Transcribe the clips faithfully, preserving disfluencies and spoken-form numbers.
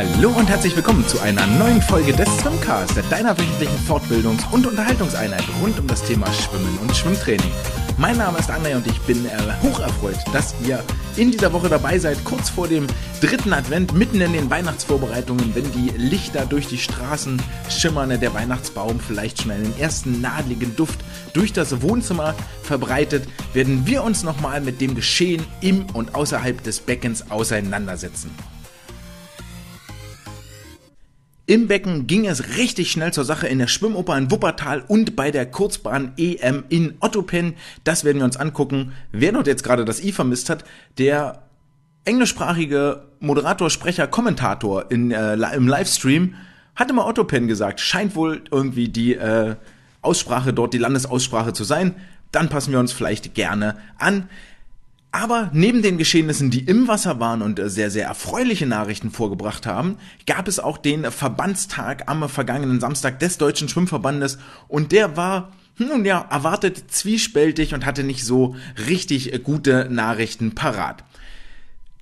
Hallo und herzlich willkommen zu einer neuen Folge des Swimcast, deiner wöchentlichen Fortbildungs- und Unterhaltungseinheit rund um das Thema Schwimmen und Schwimmtraining. Mein Name ist André und ich bin äh, hocherfreut, dass ihr in dieser Woche dabei seid, kurz vor dem dritten Advent, mitten in den Weihnachtsvorbereitungen, wenn die Lichter durch die Straßen schimmern, der Weihnachtsbaum vielleicht schon einen ersten nadeligen Duft durch das Wohnzimmer verbreitet, werden wir uns nochmal mit dem Geschehen im und außerhalb des Beckens auseinandersetzen. Im Becken ging es richtig schnell zur Sache in der Schwimmoper in Wuppertal und bei der Kurzbahn-E M in Otopeni. Das werden wir uns angucken. Wer dort jetzt gerade das I vermisst hat, der englischsprachige Moderator, Sprecher, Kommentator in, äh, im Livestream hatte mal Otopeni gesagt. Scheint wohl irgendwie die äh, Aussprache dort, die Landesaussprache zu sein. Dann passen wir uns vielleicht gerne an. Aber neben den Geschehnissen, die im Wasser waren und sehr, sehr erfreuliche Nachrichten vorgebracht haben, gab es auch den Verbandstag am vergangenen Samstag des Deutschen Schwimmverbandes und der war, nun ja, erwartet zwiespältig und hatte nicht so richtig gute Nachrichten parat.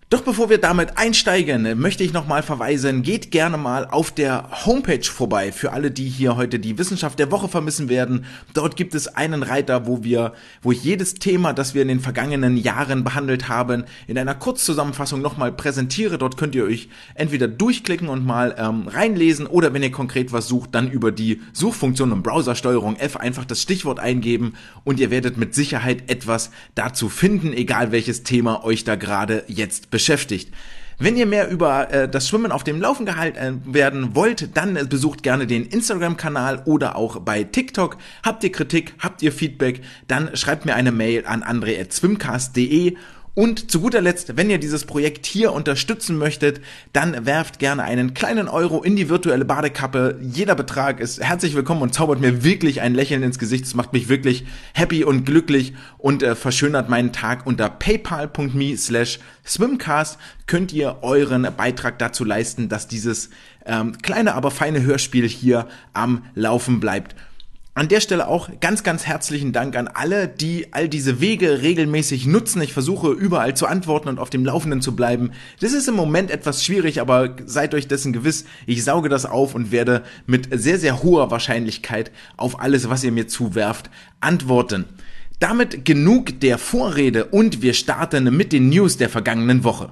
Doch bevor wir damit einsteigen, möchte ich nochmal verweisen, geht gerne mal auf der Homepage vorbei für alle, die hier heute die Wissenschaft der Woche vermissen werden. Dort gibt es einen Reiter, wo wir, wo ich jedes Thema, das wir in den vergangenen Jahren behandelt haben, in einer Kurzzusammenfassung nochmal präsentiere. Dort könnt ihr euch entweder durchklicken und mal ähm, reinlesen oder wenn ihr konkret was sucht, dann über die Suchfunktion und Browsersteuerung F einfach das Stichwort eingeben und ihr werdet mit Sicherheit etwas dazu finden, egal welches Thema euch da gerade jetzt beschäftigt. beschäftigt. Wenn ihr mehr über äh, das Schwimmen auf dem Laufen gehalten werden wollt, dann äh, besucht gerne den Instagram-Kanal oder auch bei TikTok. Habt ihr Kritik, habt ihr Feedback, dann schreibt mir eine Mail an andre at swimcast punkt de. Und zu guter Letzt, wenn ihr dieses Projekt hier unterstützen möchtet, dann werft gerne einen kleinen Euro in die virtuelle Badekappe. Jeder Betrag ist herzlich willkommen und zaubert mir wirklich ein Lächeln ins Gesicht. Das macht mich wirklich happy und glücklich und äh, verschönert meinen Tag. Unter paypal punkt me slash swimcast könnt ihr euren Beitrag dazu leisten, dass dieses ähm, kleine, aber feine Hörspiel hier am Laufen bleibt. An der Stelle auch ganz, ganz herzlichen Dank an alle, die all diese Wege regelmäßig nutzen. Ich versuche überall zu antworten und auf dem Laufenden zu bleiben. Das ist im Moment etwas schwierig, aber seid euch dessen gewiss. Ich sauge das auf und werde mit sehr, sehr hoher Wahrscheinlichkeit auf alles, was ihr mir zuwerft, antworten. Damit genug der Vorrede und wir starten mit den News der vergangenen Woche.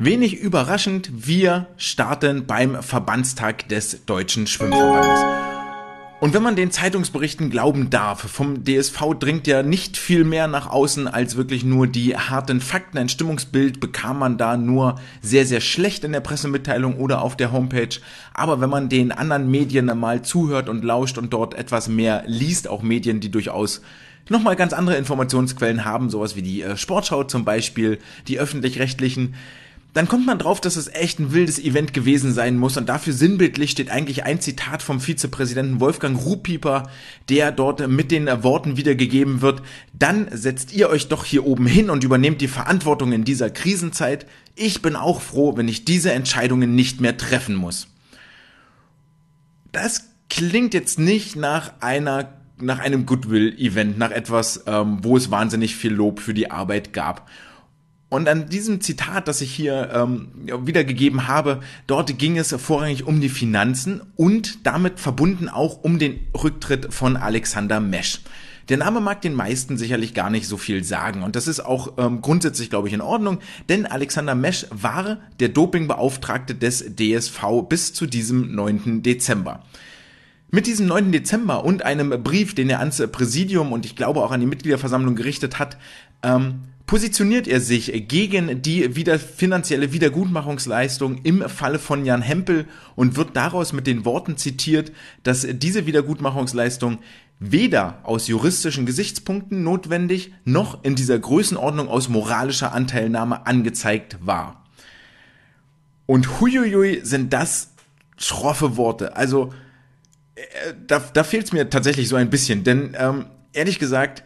Wenig überraschend, wir starten beim Verbandstag des Deutschen Schwimmverbandes. Und wenn man den Zeitungsberichten glauben darf, vom D S V dringt ja nicht viel mehr nach außen als wirklich nur die harten Fakten. Ein Stimmungsbild bekam man da nur sehr, sehr schlecht in der Pressemitteilung oder auf der Homepage. Aber wenn man den anderen Medien mal zuhört und lauscht und dort etwas mehr liest, auch Medien, die durchaus nochmal ganz andere Informationsquellen haben, sowas wie die Sportschau zum Beispiel, die öffentlich-rechtlichen, dann kommt man drauf, dass es echt ein wildes Event gewesen sein muss und dafür sinnbildlich steht eigentlich ein Zitat vom Vizepräsidenten Wolfgang Rupieper, der dort mit den Worten wiedergegeben wird: Dann setzt ihr euch doch hier oben hin und übernehmt die Verantwortung in dieser Krisenzeit. Ich bin auch froh, wenn ich diese Entscheidungen nicht mehr treffen muss. Das klingt jetzt nicht nach einer, nach einem Goodwill-Event, nach etwas, ähm, wo es wahnsinnig viel Lob für die Arbeit gab. Und an diesem Zitat, das ich hier ähm, wiedergegeben habe, dort ging es vorrangig um die Finanzen und damit verbunden auch um den Rücktritt von Alexander Mesch. Der Name mag den meisten sicherlich gar nicht so viel sagen und das ist auch ähm, grundsätzlich, glaube ich, in Ordnung, denn Alexander Mesch war der Dopingbeauftragte des D S V bis zu diesem neunten Dezember. Mit diesem neunten Dezember und einem Brief, den er ans Präsidium und ich glaube auch an die Mitgliederversammlung gerichtet hat, ähm, positioniert er sich gegen die wieder finanzielle Wiedergutmachungsleistung im Falle von Jan Hempel und wird daraus mit den Worten zitiert, dass diese Wiedergutmachungsleistung weder aus juristischen Gesichtspunkten notwendig noch in dieser Größenordnung aus moralischer Anteilnahme angezeigt war. Und huiuiui sind das schroffe Worte. Also äh, da, da fehlt es mir tatsächlich so ein bisschen, denn ähm, ehrlich gesagt,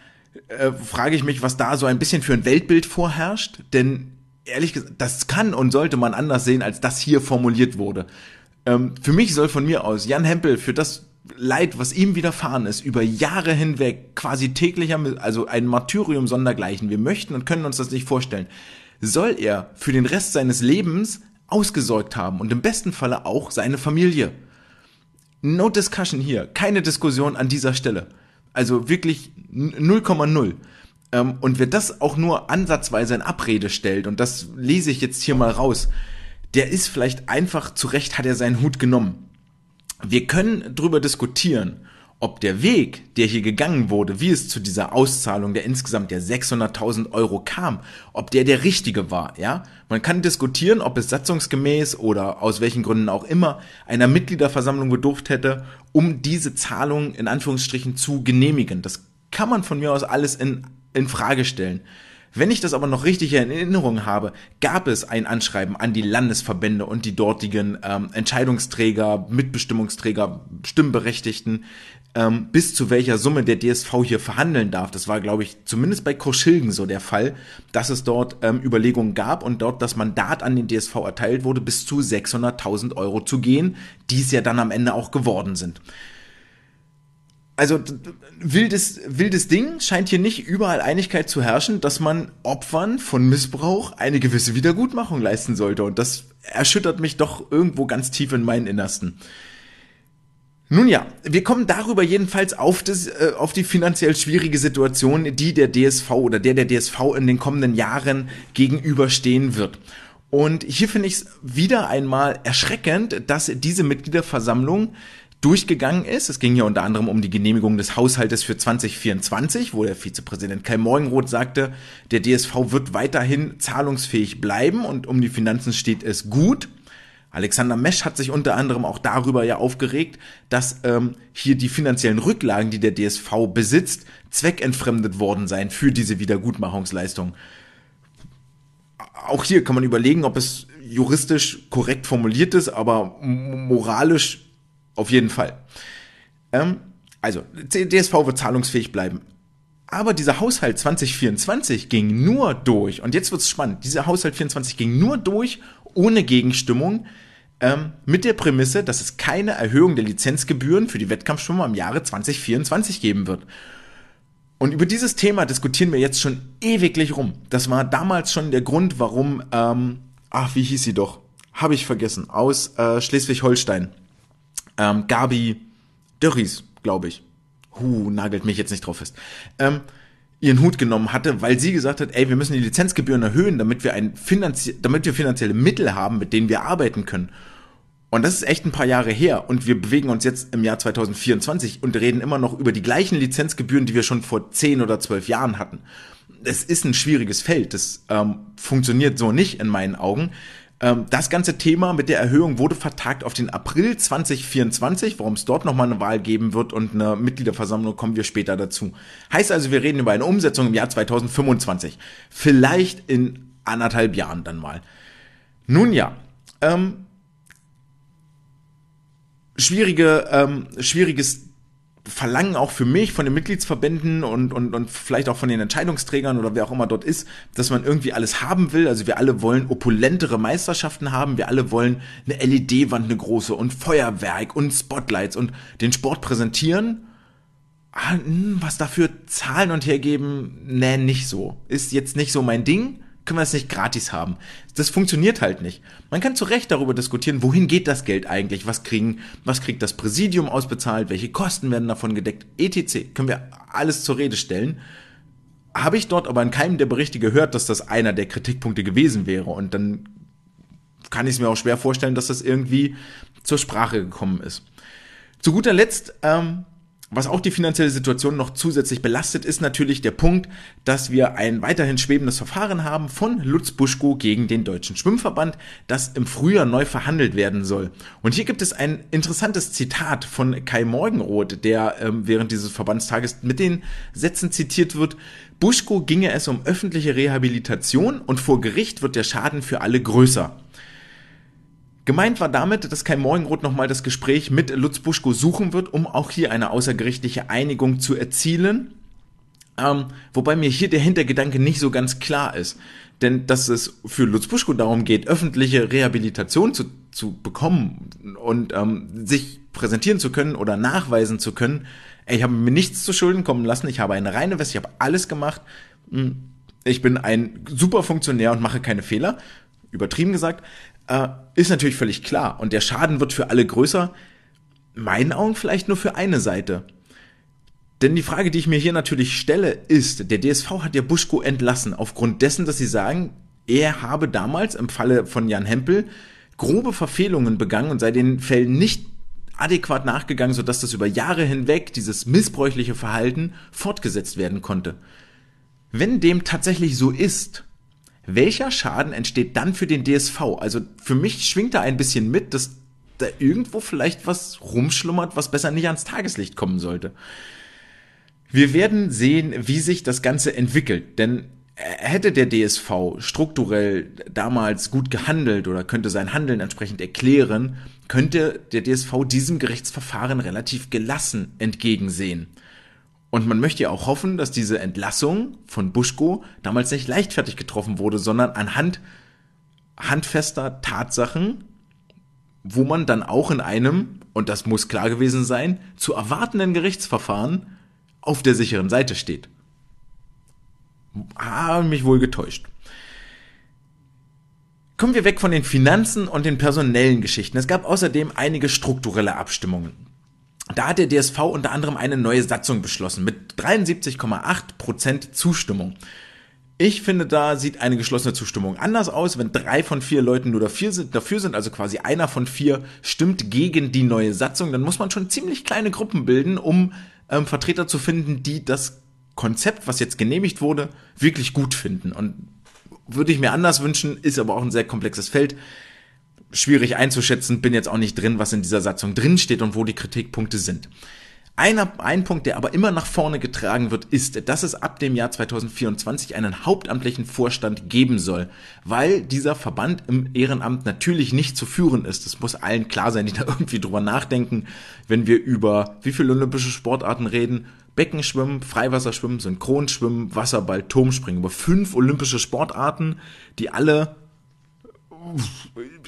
Äh, frage ich mich, was da so ein bisschen für ein Weltbild vorherrscht, denn ehrlich gesagt, das kann und sollte man anders sehen, als das hier formuliert wurde. Ähm, für mich soll von mir aus Jan Hempel für das Leid, was ihm widerfahren ist, über Jahre hinweg quasi täglicher, also ein Martyrium sondergleichen. Wir möchten und können uns das nicht vorstellen. soll er für den Rest seines Lebens ausgesäugt haben und im besten Falle auch seine Familie. No discussion hier, keine Diskussion an dieser Stelle. Also wirklich null Komma null. Und wer das auch nur ansatzweise in Abrede stellt, und das lese ich jetzt hier mal raus, der ist vielleicht einfach, zu Recht hat er seinen Hut genommen. Wir können darüber diskutieren, ob der Weg, der hier gegangen wurde, wie es zu dieser Auszahlung der insgesamt der sechshunderttausend Euro kam, ob der der richtige war, ja? Man kann diskutieren, ob es satzungsgemäß oder aus welchen Gründen auch immer einer Mitgliederversammlung bedurft hätte, um diese Zahlung in Anführungsstrichen zu genehmigen. Das kann man von mir aus alles in, in Frage stellen. Wenn ich das aber noch richtig in Erinnerung habe, gab es ein Anschreiben an die Landesverbände und die dortigen ähm, Entscheidungsträger, Mitbestimmungsträger, Stimmberechtigten, bis zu welcher Summe der D S V hier verhandeln darf. Das war, glaube ich, zumindest bei Kurschilgen so der Fall, dass es dort ähm, Überlegungen gab und dort das Mandat an den D S V erteilt wurde, bis zu sechshunderttausend Euro zu gehen, die es ja dann am Ende auch geworden sind. Also wildes, wildes Ding, scheint hier nicht überall Einigkeit zu herrschen, dass man Opfern von Missbrauch eine gewisse Wiedergutmachung leisten sollte. Und das erschüttert mich doch irgendwo ganz tief in meinen Innersten. Nun ja, wir kommen darüber jedenfalls auf, das, äh, auf die finanziell schwierige Situation, die der D S V oder der der D S V in den kommenden Jahren gegenüberstehen wird. Und hier finde ich es wieder einmal erschreckend, dass diese Mitgliederversammlung durchgegangen ist. Es ging ja unter anderem um die Genehmigung des Haushaltes für zwanzig vierundzwanzig, wo der Vizepräsident Kai Morgenroth sagte, der D S V wird weiterhin zahlungsfähig bleiben und um die Finanzen steht es gut. Alexander Mesch hat sich unter anderem auch darüber ja aufgeregt, dass ähm, hier die finanziellen Rücklagen, die der D S V besitzt, zweckentfremdet worden seien für diese Wiedergutmachungsleistung. Auch hier kann man überlegen, ob es juristisch korrekt formuliert ist, aber moralisch auf jeden Fall. Ähm, also, der D S V wird zahlungsfähig bleiben. Aber dieser Haushalt zwanzig vierundzwanzig ging nur durch, und jetzt wird's spannend, dieser Haushalt vierundzwanzig ging nur durch, ohne Gegenstimmung, ähm, mit der Prämisse, dass es keine Erhöhung der Lizenzgebühren für die Wettkampfschwimmer im Jahre zwanzig vierundzwanzig geben wird. Und über dieses Thema diskutieren wir jetzt schon ewiglich rum. Das war damals schon der Grund, warum, ähm, ach, wie hieß sie doch? Habe ich vergessen. Aus äh, Schleswig-Holstein. Ähm, Gabi Dörries, glaube ich. Huh, nagelt mich jetzt nicht drauf fest. Ähm, ihren Hut genommen hatte, weil sie gesagt hat, ey, wir müssen die Lizenzgebühren erhöhen, damit wir, ein Finanzie- damit wir finanzielle Mittel haben, mit denen wir arbeiten können. Und das ist echt ein paar Jahre her und wir bewegen uns jetzt im Jahr zwanzig vierundzwanzig und reden immer noch über die gleichen Lizenzgebühren, die wir schon vor zehn oder zwölf Jahren hatten. Es ist ein schwieriges Feld, das ähm, funktioniert so nicht in meinen Augen. Das ganze Thema mit der Erhöhung wurde vertagt auf den April zwanzig vierundzwanzig, warum es dort nochmal eine Wahl geben wird und eine Mitgliederversammlung, kommen wir später dazu. Heißt also, wir reden über eine Umsetzung im Jahr zwanzig fünfundzwanzig. Vielleicht in anderthalb Jahren dann mal. Nun ja, ähm, schwierige, ähm, schwieriges Verlangen auch für mich von den Mitgliedsverbänden und, und, und vielleicht auch von den Entscheidungsträgern oder wer auch immer dort ist, dass man irgendwie alles haben will. Also wir alle wollen opulentere Meisterschaften haben, wir alle wollen eine L E D-Wand, eine große und Feuerwerk und Spotlights und den Sport präsentieren. Ah, was dafür zahlen und hergeben, nee, nicht so. Ist jetzt nicht so mein Ding, können wir es nicht gratis haben. Das funktioniert halt nicht. Man kann zu Recht darüber diskutieren, wohin geht das Geld eigentlich, was kriegen, was kriegt das Präsidium ausbezahlt, welche Kosten werden davon gedeckt, et cetera. Können wir alles zur Rede stellen. Habe ich dort aber in keinem der Berichte gehört, dass das einer der Kritikpunkte gewesen wäre. Und dann kann ich es mir auch schwer vorstellen, dass das irgendwie zur Sprache gekommen ist. Zu guter Letzt, ähm, was auch die finanzielle Situation noch zusätzlich belastet, ist natürlich der Punkt, dass wir ein weiterhin schwebendes Verfahren haben von Lutz Buschko gegen den Deutschen Schwimmverband, das im Frühjahr neu verhandelt werden soll. Und hier gibt es ein interessantes Zitat von Kai Morgenroth, der ähm, während dieses Verbandstages mit den Sätzen zitiert wird: Buschko ginge es um öffentliche Rehabilitation und vor Gericht wird der Schaden für alle größer. Gemeint war damit, dass Kai Morgenroth nochmal das Gespräch mit Lutz Buschko suchen wird, um auch hier eine außergerichtliche Einigung zu erzielen. Ähm, wobei mir hier der Hintergedanke nicht so ganz klar ist. Denn dass es für Lutz Buschko darum geht, öffentliche Rehabilitation zu, zu bekommen und ähm, sich präsentieren zu können oder nachweisen zu können, ich habe mir nichts zu Schulden kommen lassen, ich habe eine reine Weste, ich habe alles gemacht, ich bin ein super Funktionär und mache keine Fehler, übertrieben gesagt, äh, ist natürlich völlig klar. Und der Schaden wird für alle größer, in meinen Augen vielleicht nur für eine Seite. Denn die Frage, die ich mir hier natürlich stelle, ist, der D S V hat ja Buschko entlassen, aufgrund dessen, dass sie sagen, er habe damals im Falle von Jan Hempel grobe Verfehlungen begangen und sei den Fällen nicht adäquat nachgegangen, sodass das über Jahre hinweg, dieses missbräuchliche Verhalten, fortgesetzt werden konnte. Wenn dem tatsächlich so ist, welcher Schaden entsteht dann für den D S V? Also für mich schwingt da ein bisschen mit, dass da irgendwo vielleicht was rumschlummert, was besser nicht ans Tageslicht kommen sollte. Wir werden sehen, wie sich das Ganze entwickelt, denn hätte der D S V strukturell damals gut gehandelt oder könnte sein Handeln entsprechend erklären, könnte der D S V diesem Gerichtsverfahren relativ gelassen entgegensehen. Und man möchte ja auch hoffen, dass diese Entlassung von Buschko damals nicht leichtfertig getroffen wurde, sondern anhand handfester Tatsachen, wo man dann auch in einem, und das muss klar gewesen sein, zu erwartenden Gerichtsverfahren auf der sicheren Seite steht. Habe mich wohl getäuscht. Kommen wir weg von den Finanzen und den personellen Geschichten. Es gab außerdem einige strukturelle Abstimmungen. Da hat der D S V unter anderem eine neue Satzung beschlossen mit dreiundsiebzig Komma acht Prozent Zustimmung. Ich finde, da sieht eine geschlossene Zustimmung anders aus, wenn drei von vier Leuten nur dafür sind, dafür sind, also quasi einer von vier stimmt gegen die neue Satzung, dann muss man schon ziemlich kleine Gruppen bilden, um ähm, Vertreter zu finden, die das Konzept, was jetzt genehmigt wurde, wirklich gut finden. Und würde ich mir anders wünschen, ist aber auch ein sehr komplexes Feld. Schwierig einzuschätzen, bin jetzt auch nicht drin, was in dieser Satzung drin steht und wo die Kritikpunkte sind. Einer, ein Punkt, der aber immer nach vorne getragen wird, ist, dass es ab dem Jahr zweitausendvierundzwanzig einen hauptamtlichen Vorstand geben soll, weil dieser Verband im Ehrenamt natürlich nicht zu führen ist. Das muss allen klar sein, die da irgendwie drüber nachdenken, wenn wir über wie viele olympische Sportarten reden, Beckenschwimmen, Freiwasserschwimmen, Synchronschwimmen, Wasserball, Turmspringen, über fünf olympische Sportarten, die alle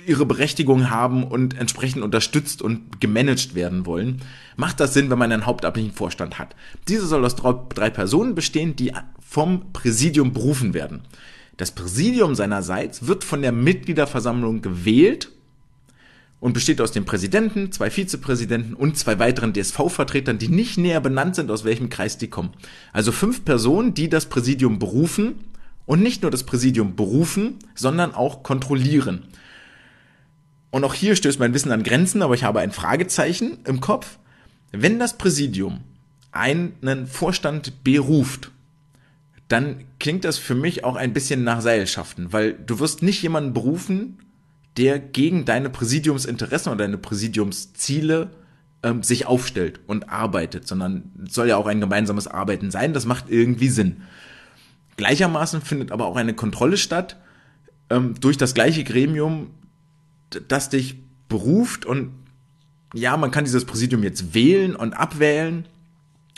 ihre Berechtigung haben und entsprechend unterstützt und gemanagt werden wollen, macht das Sinn, wenn man einen hauptamtlichen Vorstand hat. Dieser soll aus drei Personen bestehen, die vom Präsidium berufen werden. Das Präsidium seinerseits wird von der Mitgliederversammlung gewählt und besteht aus dem Präsidenten, zwei Vizepräsidenten und zwei weiteren D S V-Vertretern, die nicht näher benannt sind, aus welchem Kreis die kommen. Also fünf Personen, die das Präsidium berufen und nicht nur das Präsidium berufen, sondern auch kontrollieren. Und auch hier stößt mein Wissen an Grenzen, aber ich habe ein Fragezeichen im Kopf. Wenn das Präsidium einen Vorstand beruft, dann klingt das für mich auch ein bisschen nach Seilschaften, weil du wirst nicht jemanden berufen, der gegen deine Präsidiumsinteressen oder deine Präsidiumsziele ähm, sich aufstellt und arbeitet, sondern es soll ja auch ein gemeinsames Arbeiten sein, das macht irgendwie Sinn. Gleichermaßen findet aber auch eine Kontrolle statt ähm, durch das gleiche Gremium, das dich beruft, und ja, man kann dieses Präsidium jetzt wählen und abwählen,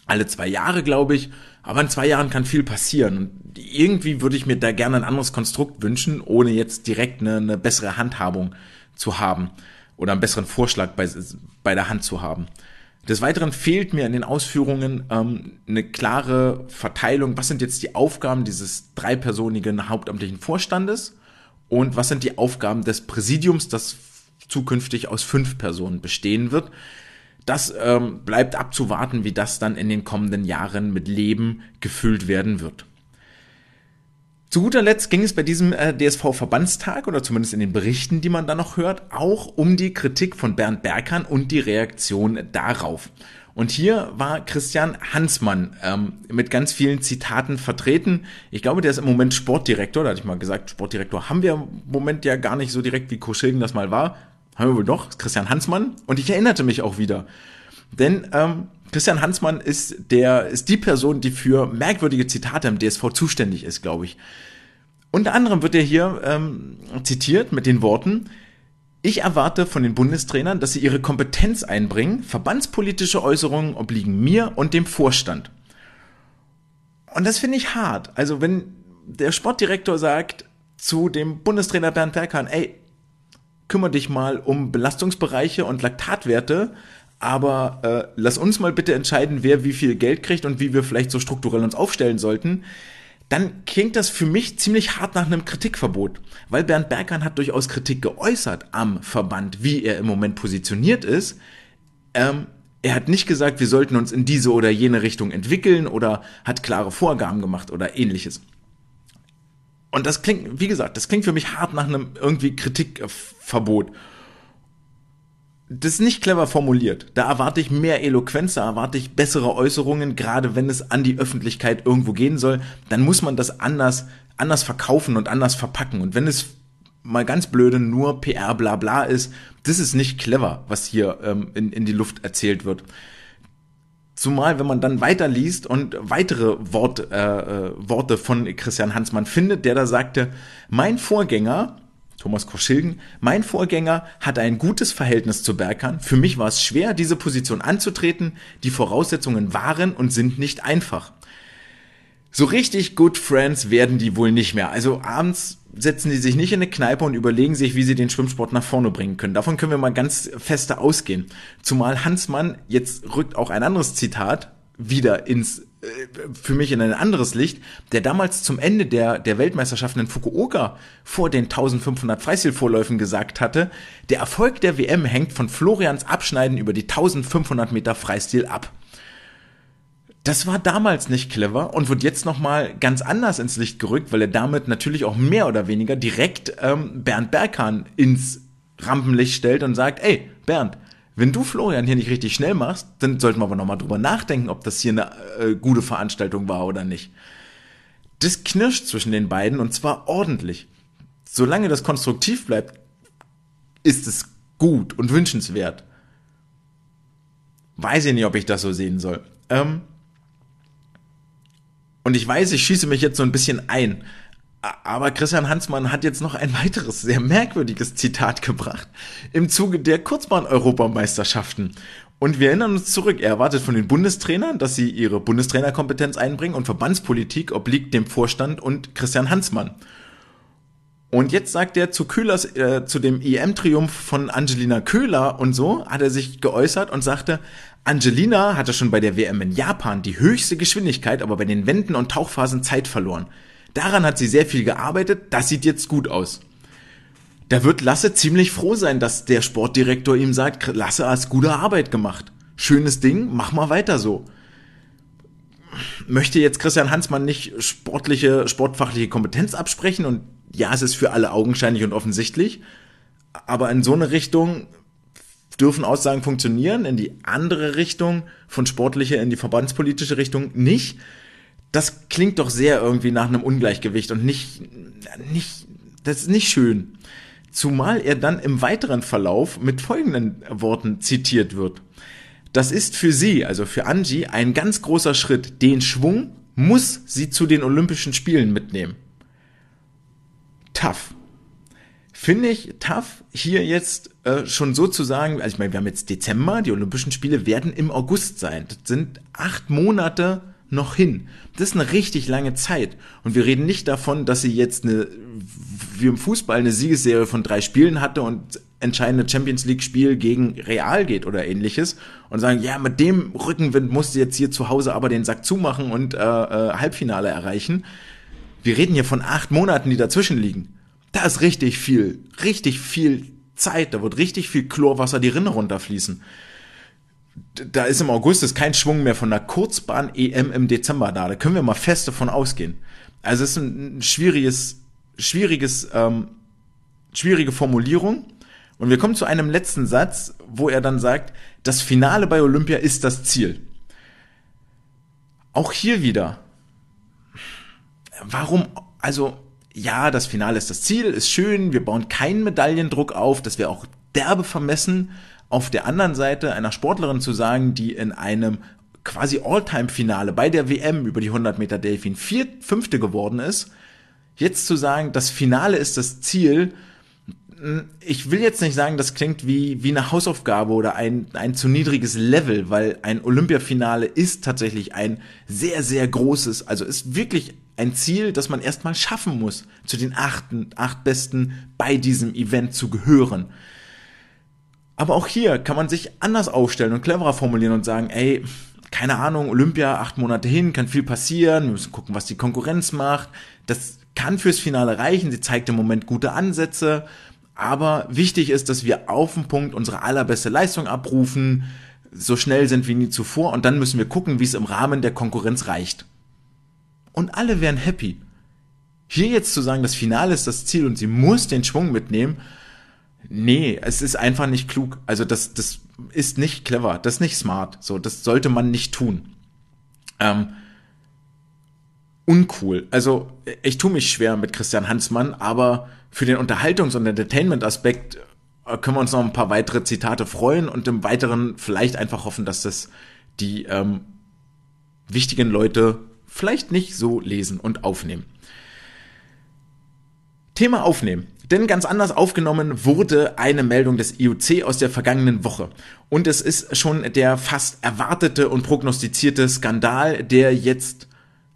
alle zwei Jahre, glaube ich, aber in zwei Jahren kann viel passieren und irgendwie würde ich mir da gerne ein anderes Konstrukt wünschen, ohne jetzt direkt eine, eine bessere Handhabung zu haben oder einen besseren Vorschlag bei, bei der Hand zu haben. Des Weiteren fehlt mir in den Ausführungen ähm, eine klare Verteilung, was sind jetzt die Aufgaben dieses dreipersonigen hauptamtlichen Vorstandes und was sind die Aufgaben des Präsidiums, das zukünftig aus fünf Personen bestehen wird. Das ähm, bleibt abzuwarten, wie das dann in den kommenden Jahren mit Leben gefüllt werden wird. Zu guter Letzt ging es bei diesem D S V-Verbandstag, oder zumindest in den Berichten, die man da noch hört, auch um die Kritik von Bernd Bergkern und die Reaktion darauf. Und hier war Christian Hansmann ähm, mit ganz vielen Zitaten vertreten. Ich glaube, der ist im Moment Sportdirektor, da hatte ich mal gesagt, Sportdirektor haben wir im Moment ja gar nicht so direkt, wie Kurschilgen das mal war. Haben wir wohl doch, Christian Hansmann. Und ich erinnerte mich auch wieder, denn ähm, Christian Hansmann ist der, ist die Person, die für merkwürdige Zitate im D S V zuständig ist, glaube ich. Unter anderem wird er hier ähm, zitiert mit den Worten: Ich erwarte von den Bundestrainern, dass sie ihre Kompetenz einbringen. Verbandspolitische Äußerungen obliegen mir und dem Vorstand. Und das finde ich hart. Also wenn der Sportdirektor sagt zu dem Bundestrainer Bernd Bergkern, ey, kümmere dich mal um Belastungsbereiche und Laktatwerte, aber äh, lass uns mal bitte entscheiden, wer wie viel Geld kriegt und wie wir vielleicht so strukturell uns aufstellen sollten. dann klingt das für mich ziemlich hart nach einem Kritikverbot. Weil Bernd Bergkern hat durchaus Kritik geäußert am Verband, wie er im Moment positioniert ist. Ähm, er hat nicht gesagt, wir sollten uns in diese oder jene Richtung entwickeln oder hat klare Vorgaben gemacht oder ähnliches. Und das klingt, wie gesagt, das klingt für mich hart nach einem irgendwie Kritikverbot. Das ist nicht clever formuliert. Da erwarte ich mehr Eloquenz, da erwarte ich bessere Äußerungen, gerade wenn es an die Öffentlichkeit irgendwo gehen soll. Dann muss man das anders, anders verkaufen und anders verpacken. Und wenn es mal ganz blöde nur P R-Blabla ist, das ist nicht clever, was hier ähm, in, in die Luft erzählt wird. Zumal, wenn man dann weiterliest und weitere Wort, äh, Worte von Christian Hansmann findet, der da sagte, mein Vorgänger... Thomas Kurschilgen, mein Vorgänger hatte ein gutes Verhältnis zu Bergkern. Für mich war es schwer, diese Position anzutreten. Die Voraussetzungen waren und sind nicht einfach. So richtig good friends werden die wohl nicht mehr. Also abends setzen die sich nicht in eine Kneipe und überlegen sich, wie sie den Schwimmsport nach vorne bringen können. Davon können wir mal ganz feste ausgehen. Zumal Hansmann, jetzt rückt auch ein anderes Zitat wieder ins, für mich in ein anderes Licht, der damals zum Ende der, der Weltmeisterschaften in Fukuoka vor den eintausendfünfhundert Freistilvorläufen gesagt hatte, der Erfolg der W M hängt von Florians Abschneiden über die eintausendfünfhundert Meter Freistil ab. Das war damals nicht clever und wird jetzt nochmal ganz anders ins Licht gerückt, weil er damit natürlich auch mehr oder weniger direkt ähm, Bernd Bergkern ins Rampenlicht stellt und sagt, ey Bernd, wenn du, Florian, hier nicht richtig schnell machst, dann sollten wir aber nochmal drüber nachdenken, ob das hier eine äh, gute Veranstaltung war oder nicht. Das knirscht zwischen den beiden und zwar ordentlich. Solange das konstruktiv bleibt, ist es gut und wünschenswert. Weiß ich nicht, ob ich das so sehen soll. Ähm und ich weiß, ich schieße mich jetzt so ein bisschen ein. Aber Christian Hansmann hat jetzt noch ein weiteres sehr merkwürdiges Zitat gebracht im Zuge der Kurzbahn-Europameisterschaften. Und wir erinnern uns zurück, er erwartet von den Bundestrainern, dass sie ihre Bundestrainerkompetenz einbringen und Verbandspolitik obliegt dem Vorstand und Christian Hansmann. Und jetzt sagt er zu Köhlers, äh, zu dem E M-Triumph von Angelina Köhler und so, hat er sich geäußert und sagte, Angelina hatte schon bei der W M in Japan die höchste Geschwindigkeit, aber bei den Wenden und Tauchphasen Zeit verloren. Daran hat sie sehr viel gearbeitet, das sieht jetzt gut aus. Da wird Lasse ziemlich froh sein, dass der Sportdirektor ihm sagt, Lasse, hast gute Arbeit gemacht. Schönes Ding, mach mal weiter so. Möchte jetzt Christian Hansmann nicht sportliche, sportfachliche Kompetenz absprechen und ja, es ist für alle augenscheinlich und offensichtlich, aber in so eine Richtung dürfen Aussagen funktionieren, in die andere Richtung, von sportlicher in die verbandspolitische Richtung nicht. Das klingt doch sehr irgendwie nach einem Ungleichgewicht und nicht, nicht, das ist nicht schön. Zumal er dann im weiteren Verlauf mit folgenden Worten zitiert wird. Das ist für sie, also für Angie, ein ganz großer Schritt. Den Schwung muss sie zu den Olympischen Spielen mitnehmen. Tough. Finde ich tough, hier jetzt äh, schon so zu sagen, also ich meine, wir haben jetzt Dezember, die Olympischen Spiele werden im August sein. Das sind acht Monate noch hin. Das ist eine richtig lange Zeit. Und wir reden nicht davon, dass sie jetzt eine, wie im Fußball, eine Siegesserie von drei Spielen hatte und entscheidende Champions-League-Spiel gegen Real geht oder ähnliches und sagen, ja, mit dem Rückenwind muss sie jetzt hier zu Hause aber den Sack zumachen und äh, äh, Halbfinale erreichen. Wir reden hier von acht Monaten, die dazwischen liegen. Da ist richtig viel, richtig viel Zeit. Da wird richtig viel Chlorwasser die Rinne runterfließen. Da ist im August ist kein Schwung mehr von der Kurzbahn-E M im Dezember da. Da können wir mal fest davon ausgehen. Also es ist ein schwieriges, schwieriges, ähm, schwierige Formulierung. Und wir kommen zu einem letzten Satz, wo er dann sagt, das Finale bei Olympia ist das Ziel. Auch hier wieder. Warum, also ja, das Finale ist das Ziel, ist schön, wir bauen keinen Medaillendruck auf, das wäre auch derbe vermessen, auf der anderen Seite einer Sportlerin zu sagen, die in einem quasi All-Time-Finale bei der W M über die hundert Meter Delfin vier, Fünfte geworden ist, jetzt zu sagen, das Finale ist das Ziel, ich will jetzt nicht sagen, das klingt wie, wie eine Hausaufgabe oder ein, ein zu niedriges Level, weil ein Olympiafinale ist tatsächlich ein sehr, sehr großes, also ist wirklich ein Ziel, das man erstmal schaffen muss, zu den achten, acht Besten bei diesem Event zu gehören. Aber auch hier kann man sich anders aufstellen und cleverer formulieren und sagen, ey, keine Ahnung, Olympia, acht Monate hin, kann viel passieren, wir müssen gucken, was die Konkurrenz macht. Das kann fürs Finale reichen, sie zeigt im Moment gute Ansätze, aber wichtig ist, dass wir auf den Punkt unsere allerbeste Leistung abrufen, so schnell sind wie nie zuvor und dann müssen wir gucken, wie es im Rahmen der Konkurrenz reicht. Und alle wären happy. Hier jetzt zu sagen, das Finale ist das Ziel und sie muss den Schwung mitnehmen, nee, es ist einfach nicht klug. Also das, das ist nicht clever, das ist nicht smart. So, das sollte man nicht tun. Ähm, uncool. Also ich tue mich schwer mit Christian Hansmann, aber für den Unterhaltungs- und Entertainment-Aspekt können wir uns noch ein paar weitere Zitate freuen und im Weiteren vielleicht einfach hoffen, dass das die ähm, wichtigen Leute vielleicht nicht so lesen und aufnehmen. Thema aufnehmen. Denn ganz anders aufgenommen wurde eine Meldung des I O C aus der vergangenen Woche. Und es ist schon der fast erwartete und prognostizierte Skandal, der jetzt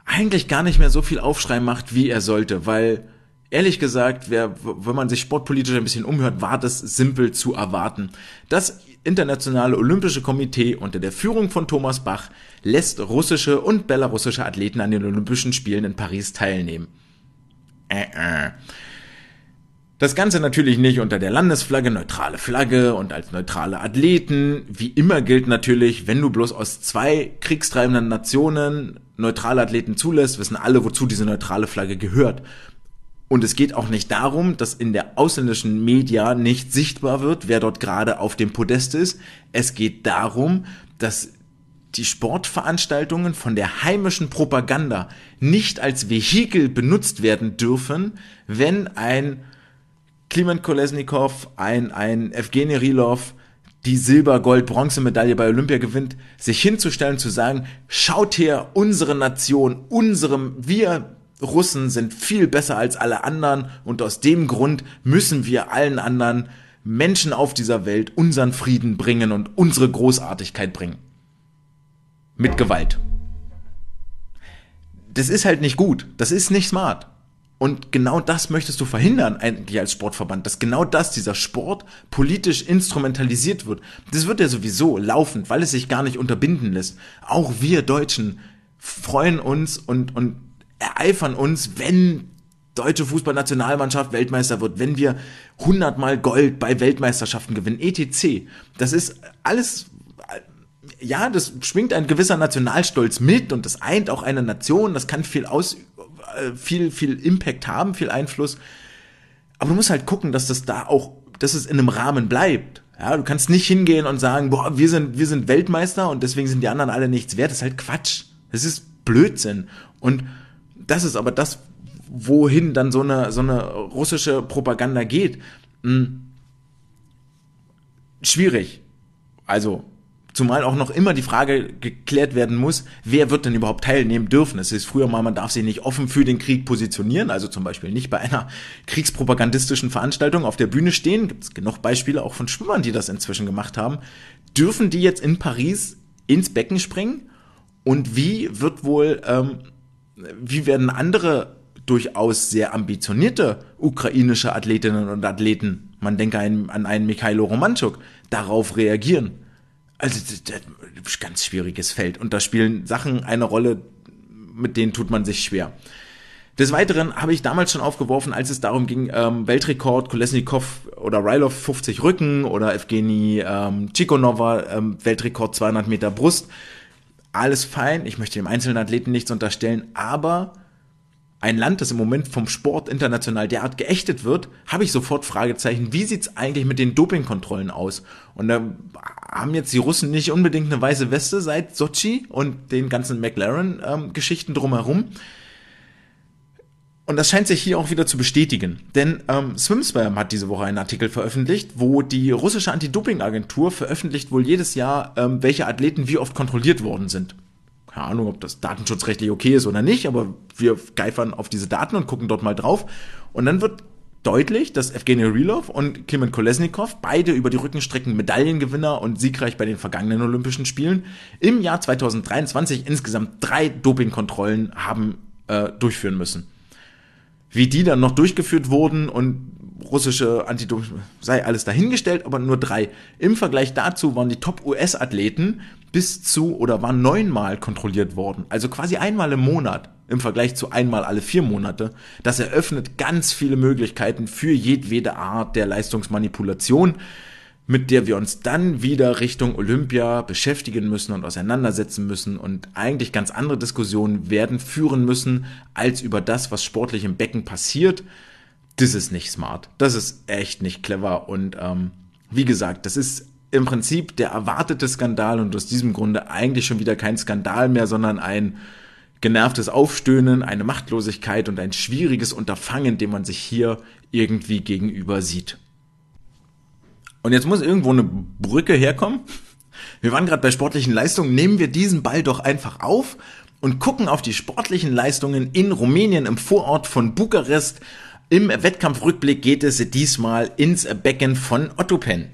eigentlich gar nicht mehr so viel Aufschrei macht, wie er sollte. Weil, ehrlich gesagt, wer, wenn man sich sportpolitisch ein bisschen umhört, war das simpel zu erwarten. Das Internationale Olympische Komitee unter der Führung von Thomas Bach lässt russische und belarussische Athleten an den Olympischen Spielen in Paris teilnehmen. Äh, äh. Das Ganze natürlich nicht unter der Landesflagge, neutrale Flagge und als neutrale Athleten. Wie immer gilt natürlich, wenn du bloß aus zwei kriegstreibenden Nationen neutrale Athleten zulässt, wissen alle, wozu diese neutrale Flagge gehört. Und es geht auch nicht darum, dass in der ausländischen Media nicht sichtbar wird, wer dort gerade auf dem Podest ist. Es geht darum, dass die Sportveranstaltungen von der heimischen Propaganda nicht als Vehikel benutzt werden dürfen, wenn ein Kliment Kolesnikov, ein, ein Evgeny Rylow, die Silber-, Gold-, Bronzemedaille bei Olympia gewinnt, sich hinzustellen, zu sagen, schaut her, unsere Nation, unserem, wir Russen sind viel besser als alle anderen und aus dem Grund müssen wir allen anderen Menschen auf dieser Welt unseren Frieden bringen und unsere Großartigkeit bringen. Mit Gewalt. Das ist halt nicht gut, das ist nicht smart. Und genau das möchtest du verhindern eigentlich als Sportverband, dass genau das, dieser Sport, politisch instrumentalisiert wird. Das wird ja sowieso laufend, weil es sich gar nicht unterbinden lässt. Auch wir Deutschen freuen uns und, und ereifern uns, wenn deutsche Fußballnationalmannschaft Weltmeister wird, wenn wir hundertmal Gold bei Weltmeisterschaften gewinnen, et cetera. Das ist alles, ja, das schwingt ein gewisser Nationalstolz mit und das eint auch eine Nation, das kann viel aus viel, viel Impact haben, viel Einfluss. Aber du musst halt gucken, dass das da auch, dass es in einem Rahmen bleibt. Ja, du kannst nicht hingehen und sagen, boah, wir sind, wir sind Weltmeister und deswegen sind die anderen alle nichts wert. Das ist halt Quatsch. Das ist Blödsinn. Und das ist aber das, wohin dann so eine, so eine russische Propaganda geht. Hm. Schwierig. Also, zumal auch noch immer die Frage geklärt werden muss, wer wird denn überhaupt teilnehmen dürfen? Es ist früher mal, man darf sich nicht offen für den Krieg positionieren, also zum Beispiel nicht bei einer kriegspropagandistischen Veranstaltung auf der Bühne stehen. Gibt es genug Beispiele auch von Schwimmern, die das inzwischen gemacht haben. Dürfen die jetzt in Paris ins Becken springen? Und wie wird wohl, ähm, wie werden andere durchaus sehr ambitionierte ukrainische Athletinnen und Athleten, man denke an, an einen Mikhailo Romanchuk, darauf reagieren? Also ganz schwieriges Feld und da spielen Sachen eine Rolle, mit denen tut man sich schwer. Des Weiteren habe ich damals schon aufgeworfen, als es darum ging, ähm, Weltrekord, Kolesnikov oder Rylow fünfzig Rücken oder Evgeny ähm, Chikunov, ähm, Weltrekord zweihundert Meter Brust, alles fein, ich möchte dem einzelnen Athleten nichts unterstellen, aber ein Land, das im Moment vom Sport international derart geächtet wird, habe ich sofort Fragezeichen, wie sieht's eigentlich mit den Dopingkontrollen aus? Und da haben jetzt die Russen nicht unbedingt eine weiße Weste seit Sochi und den ganzen McLaren-Geschichten ähm, drumherum. Und das scheint sich hier auch wieder zu bestätigen. Denn ähm, SwimSwam hat diese Woche einen Artikel veröffentlicht, wo die russische Anti-Doping-Agentur veröffentlicht wohl jedes Jahr, ähm, welche Athleten wie oft kontrolliert worden sind. Keine Ahnung, ob das datenschutzrechtlich okay ist oder nicht, aber wir geifern auf diese Daten und gucken dort mal drauf. Und dann wird deutlich, dass Evgeny Rylow und Kliment Kolesnikov, beide über die Rückenstrecken Medaillengewinner und siegreich bei den vergangenen Olympischen Spielen, im Jahr zweitausenddreiundzwanzig insgesamt drei Dopingkontrollen haben äh, durchführen müssen. Wie die dann noch durchgeführt wurden und russische Anti-Doping sei alles dahingestellt, aber nur drei. Im Vergleich dazu waren die Top-U S-Athleten, bis zu oder war neunmal kontrolliert worden. Also quasi einmal im Monat im Vergleich zu einmal alle vier Monate. Das eröffnet ganz viele Möglichkeiten für jedwede Art der Leistungsmanipulation, mit der wir uns dann wieder Richtung Olympia beschäftigen müssen und auseinandersetzen müssen und eigentlich ganz andere Diskussionen werden führen müssen, als über das, was sportlich im Becken passiert. Das ist nicht smart. Das ist echt nicht clever. Und ähm, wie gesagt, das ist im Prinzip der erwartete Skandal und aus diesem Grunde eigentlich schon wieder kein Skandal mehr, sondern ein genervtes Aufstöhnen, eine Machtlosigkeit und ein schwieriges Unterfangen, dem man sich hier irgendwie gegenüber sieht. Und jetzt muss irgendwo eine Brücke herkommen. Wir waren gerade bei sportlichen Leistungen. Nehmen wir diesen Ball doch einfach auf und gucken auf die sportlichen Leistungen in Rumänien im Vorort von Bukarest. Im Wettkampfrückblick geht es diesmal ins Becken von Otopeni.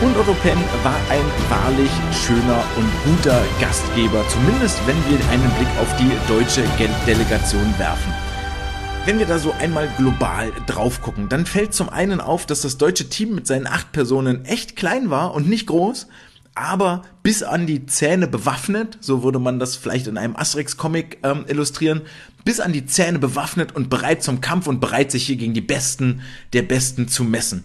Und Otopeni war ein wahrlich schöner und guter Gastgeber, zumindest wenn wir einen Blick auf die deutsche Delegation werfen. Wenn wir da so einmal global drauf gucken, dann fällt zum einen auf, dass das deutsche Team mit seinen acht Personen echt klein war und nicht groß, aber bis an die Zähne bewaffnet, so würde man das vielleicht in einem Asterix-Comic ähm, illustrieren, bis an die Zähne bewaffnet und bereit zum Kampf und bereit, sich hier gegen die Besten der Besten zu messen.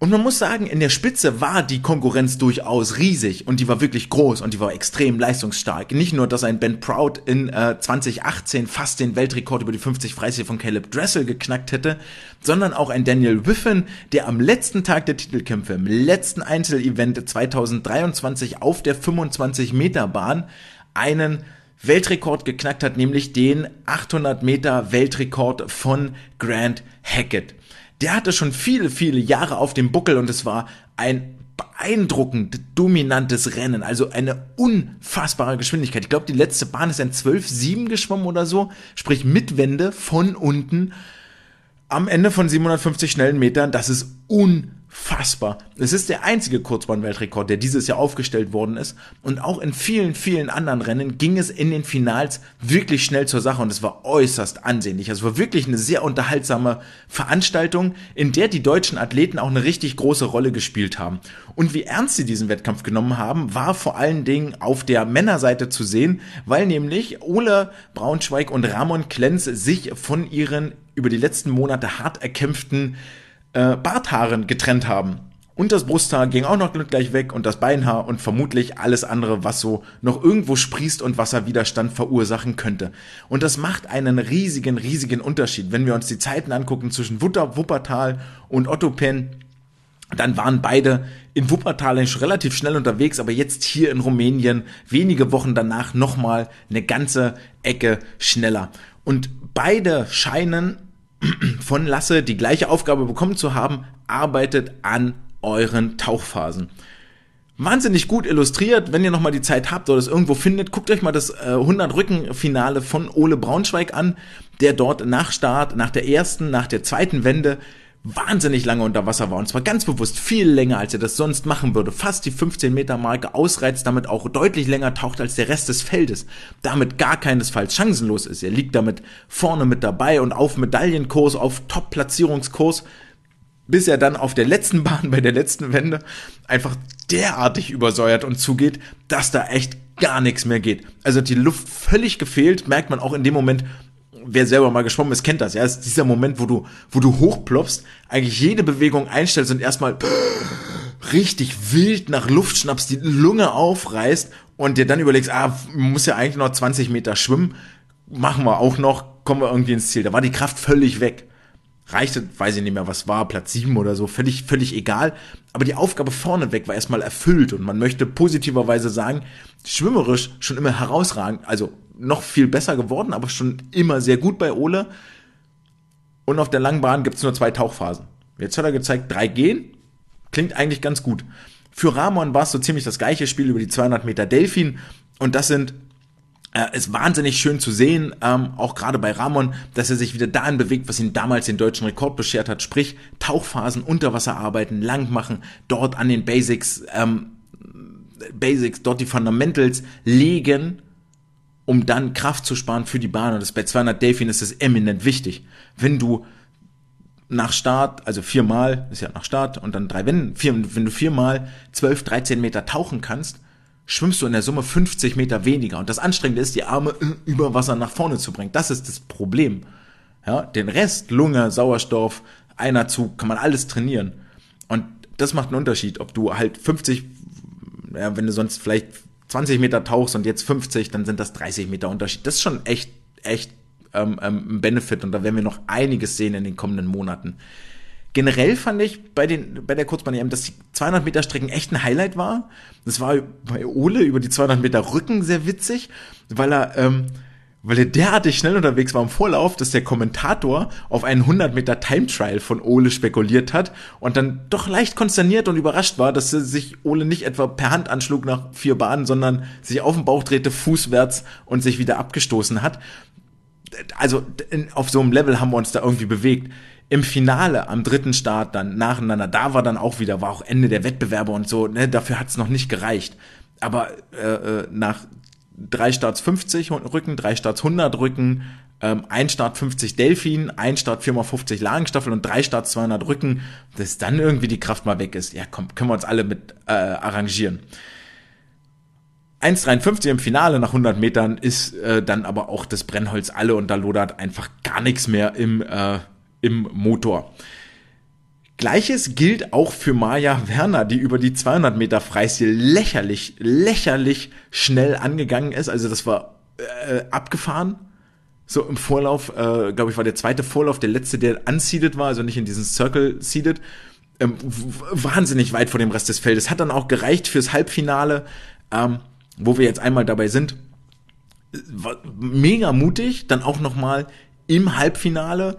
Und man muss sagen, in der Spitze war die Konkurrenz durchaus riesig und die war wirklich groß und die war extrem leistungsstark. Nicht nur, dass ein Ben Proud in äh, zwanzig achtzehn fast den Weltrekord über die fünfzig Freistil von Caleb Dressel geknackt hätte, sondern auch ein Daniel Whiffen, der am letzten Tag der Titelkämpfe, im letzten Einzelevent zweitausenddreiundzwanzig auf der fünfundzwanzig-Meter-Bahn einen Weltrekord geknackt hat, nämlich den achthundert-Meter-Weltrekord von Grant Hackett. Der hatte schon viele, viele Jahre auf dem Buckel und es war ein beeindruckend dominantes Rennen, also eine unfassbare Geschwindigkeit. Ich glaube, die letzte Bahn ist ein zwölf Komma sieben geschwommen oder so, sprich mit Wende von unten am Ende von siebenhundertfünfzig schnellen Metern. Das ist unfassbar. Es ist der einzige Kurzbahn-Weltrekord, der dieses Jahr aufgestellt worden ist und auch in vielen, vielen anderen Rennen ging es in den Finals wirklich schnell zur Sache und es war äußerst ansehnlich. Es war wirklich eine sehr unterhaltsame Veranstaltung, in der die deutschen Athleten auch eine richtig große Rolle gespielt haben. Und wie ernst sie diesen Wettkampf genommen haben, war vor allen Dingen auf der Männerseite zu sehen, weil nämlich Ole Braunschweig und Ramon Klenz sich von ihren über die letzten Monate hart erkämpften äh, Barthaaren getrennt haben. Und das Brusthaar ging auch noch gleich weg und das Beinhaar und vermutlich alles andere, was so noch irgendwo sprießt und Wasserwiderstand verursachen könnte. Und das macht einen riesigen, riesigen Unterschied. Wenn wir uns die Zeiten angucken zwischen Wuppertal und Otopeni, dann waren beide in Wuppertal eigentlich relativ schnell unterwegs, aber jetzt hier in Rumänien wenige Wochen danach nochmal eine ganze Ecke schneller. Und beide scheinen von Lasse die gleiche Aufgabe bekommen zu haben, arbeitet an euren Tauchphasen. Wahnsinnig gut illustriert, wenn ihr nochmal die Zeit habt oder es irgendwo findet, guckt euch mal das äh, hundert-Rücken-Finale von Ole Braunschweig an, der dort nach Start, nach der ersten, nach der zweiten Wende wahnsinnig lange unter Wasser war und zwar ganz bewusst viel länger, als er das sonst machen würde, fast die fünfzehn-Meter-Marke ausreizt, damit auch deutlich länger taucht als der Rest des Feldes, damit gar keinesfalls chancenlos ist. Er liegt damit vorne mit dabei und auf Medaillenkurs, auf Top-Platzierungskurs, bis er dann auf der letzten Bahn, bei der letzten Wende, einfach derartig übersäuert und zugeht, dass da echt gar nichts mehr geht. Also hat die Luft völlig gefehlt, merkt man auch in dem Moment. Wer selber mal geschwommen ist, kennt das, ja, es ist dieser Moment, wo du, wo du hochploppst, eigentlich jede Bewegung einstellst und erstmal richtig wild nach Luft schnappst, die Lunge aufreißt und dir dann überlegst, ah, muss ja eigentlich noch zwanzig Meter schwimmen, machen wir auch noch, kommen wir irgendwie ins Ziel. Da war die Kraft völlig weg. Reichte, weiß ich nicht mehr, was war, Platz sieben oder so, völlig, völlig egal. Aber die Aufgabe vorneweg war erstmal erfüllt und man möchte positiverweise sagen, schwimmerisch schon immer herausragend, also noch viel besser geworden, aber schon immer sehr gut bei Ole. Und auf der langen Bahn gibt es nur zwei Tauchphasen. Jetzt hat er gezeigt, drei gehen, klingt eigentlich ganz gut. Für Ramon war es so ziemlich das gleiche Spiel über die zweihundert Meter Delfin und das sind, äh, ist wahnsinnig schön zu sehen, ähm, auch gerade bei Ramon, dass er sich wieder dahin bewegt, was ihm damals den deutschen Rekord beschert hat, sprich Tauchphasen, Unterwasserarbeiten, lang machen, dort an den Basics, ähm, Basics, dort die Fundamentals legen, um dann Kraft zu sparen für die Bahn. Und das bei zweihundert Delfin ist das eminent wichtig. Wenn du nach Start, also viermal, ist ja nach Start und dann drei Wenden, vier, wenn du viermal zwölf, dreizehn Meter tauchen kannst, schwimmst du in der Summe fünfzig Meter weniger. Und das Anstrengende ist, die Arme über Wasser nach vorne zu bringen. Das ist das Problem. Ja, den Rest, Lunge, Sauerstoff, einer Zug, kann man alles trainieren. Und das macht einen Unterschied, ob du halt fünfzig, ja, wenn du sonst vielleicht zwanzig Meter tauchst und jetzt fünfzig, dann sind das dreißig Meter Unterschied. Das ist schon echt, echt ähm, ähm, ein Benefit. Und da werden wir noch einiges sehen in den kommenden Monaten. Generell fand ich bei den bei der Kurzbahn-E M, dass die zweihundert Meter Strecken echt ein Highlight war. Das war bei Ole über die zweihundert Meter Rücken sehr witzig, weil er ähm, weil er derartig schnell unterwegs war im Vorlauf, dass der Kommentator auf einen hundert Meter Time Trial von Ole spekuliert hat und dann doch leicht konsterniert und überrascht war, dass sich Ole nicht etwa per Hand anschlug nach vier Bahnen, sondern sich auf den Bauch drehte, fußwärts und sich wieder abgestoßen hat. Also in, auf so einem Level haben wir uns da irgendwie bewegt. Im Finale, am dritten Start dann nacheinander, da war dann auch wieder, war auch Ende der Wettbewerbe und so, ne, dafür hat's noch nicht gereicht. Aber äh, nach drei Starts fünfzig Rücken, drei Starts hundert Rücken, ähm, ein Start fünfzig Delfin, ein Start vier mal fünfzig Lagenstaffel und drei Starts zweihundert Rücken, dass dann irgendwie die Kraft mal weg ist. Ja komm, können wir uns alle mit äh, arrangieren. eins dreiundfünfzig im Finale nach hundert Metern ist äh, dann aber auch das Brennholz alle und da lodert einfach gar nichts mehr im äh, im Motor. Gleiches gilt auch für Maya Werner, die über die zweihundert Meter Freistil lächerlich, lächerlich schnell angegangen ist. Also das war äh, abgefahren. So im Vorlauf, äh, glaube ich, war der zweite Vorlauf, der letzte, der unseeded war, also nicht in diesen Circle seeded. Ähm, w- wahnsinnig weit vor dem Rest des Feldes. Hat dann auch gereicht fürs Halbfinale, ähm, wo wir jetzt einmal dabei sind. War mega mutig, dann auch nochmal im Halbfinale.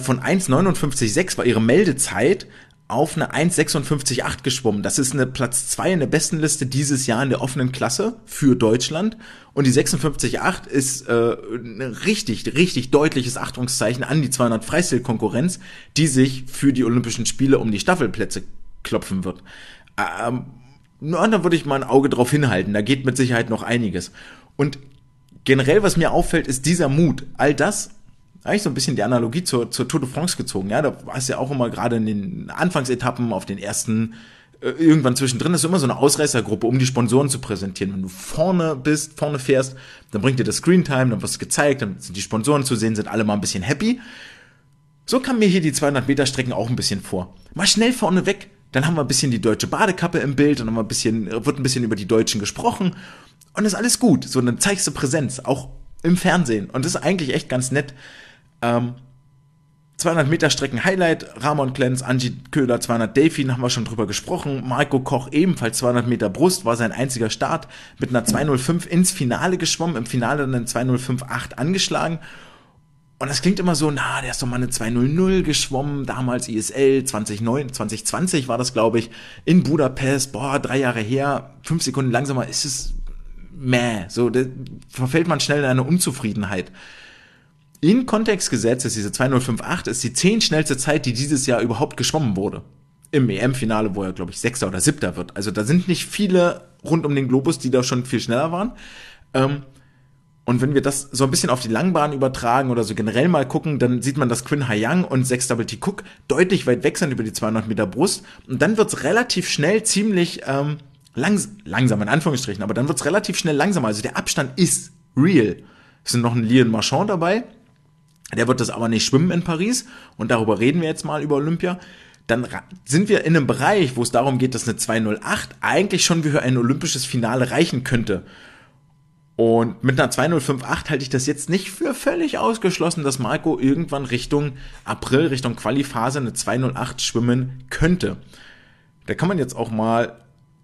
Von eins neunundfünfzig Komma sechs war ihre Meldezeit auf eine eins sechsundfünfzig Komma acht geschwommen. Das ist eine Platz zwei in der Bestenliste dieses Jahr in der offenen Klasse für Deutschland. Und die sechsundfünfzig Komma acht ist äh, ein richtig, richtig deutliches Achtungszeichen an die zweihundert Freistil-Konkurrenz, die sich für die Olympischen Spiele um die Staffelplätze klopfen wird. Ähm, da würde ich mal ein Auge drauf hinhalten. Da geht mit Sicherheit noch einiges. Und generell, was mir auffällt, ist dieser Mut. All das eigentlich so ein bisschen die Analogie zur, zur Tour de France gezogen, ja, da war es ja auch immer gerade in den Anfangsetappen auf den ersten, äh, irgendwann zwischendrin ist immer so eine Ausreißergruppe, um die Sponsoren zu präsentieren. Wenn du vorne bist, vorne fährst, dann bringt dir das Screentime, dann wirst du gezeigt, dann sind die Sponsoren zu sehen, sind alle mal ein bisschen happy. So kam mir hier die zweihundert Meter Strecken auch ein bisschen vor. Mal schnell vorne weg, dann haben wir ein bisschen die deutsche Badekappe im Bild, dann haben wir ein bisschen, wird ein bisschen über die Deutschen gesprochen und ist alles gut. So, dann zeigst du Präsenz, auch im Fernsehen und das ist eigentlich echt ganz nett. zweihundert Meter Strecken Highlight, Ramon Klenz, Angie Köhler, zweihundert Delfin, haben wir schon drüber gesprochen, Marco Koch ebenfalls zweihundert Meter Brust, war sein einziger Start, mit einer zwei null fünf ins Finale geschwommen, im Finale dann eine zwei null fünf Komma acht angeschlagen und das klingt immer so, na, der ist doch mal eine zwei null null geschwommen, damals I S L, zwanzig zwanzig war das, glaube ich, in Budapest, boah, drei Jahre her, fünf Sekunden langsamer, ist es, meh, so, da verfällt man schnell in eine Unzufriedenheit. In Kontext gesetzt ist diese zwei null fünf Komma acht ist die zehn schnellste Zeit, die dieses Jahr überhaupt geschwommen wurde. Im E M-Finale, wo er, glaube ich, Sechster oder Siebter wird. Also da sind nicht viele rund um den Globus, die da schon viel schneller waren. Und wenn wir das so ein bisschen auf die Langbahn übertragen oder so generell mal gucken, dann sieht man, dass Quinn Ha-Young und sechs T T Cook deutlich weit weg sind über die zweihundert Meter Brust. Und dann wird es relativ schnell ziemlich ähm, langs- langsam, in Anführungsstrichen, aber dann wird es relativ schnell langsamer. Also der Abstand ist real. Es sind noch ein Lian Marchand dabei. Der wird das aber nicht schwimmen in Paris und darüber reden wir jetzt mal über Olympia. Dann sind wir in einem Bereich, wo es darum geht, dass eine zwei null acht eigentlich schon für ein olympisches Finale reichen könnte. Und mit einer zwei null fünf acht halte ich das jetzt nicht für völlig ausgeschlossen, dass Marco irgendwann Richtung April, Richtung Qualiphase eine zwei null acht schwimmen könnte. Da kann man jetzt auch mal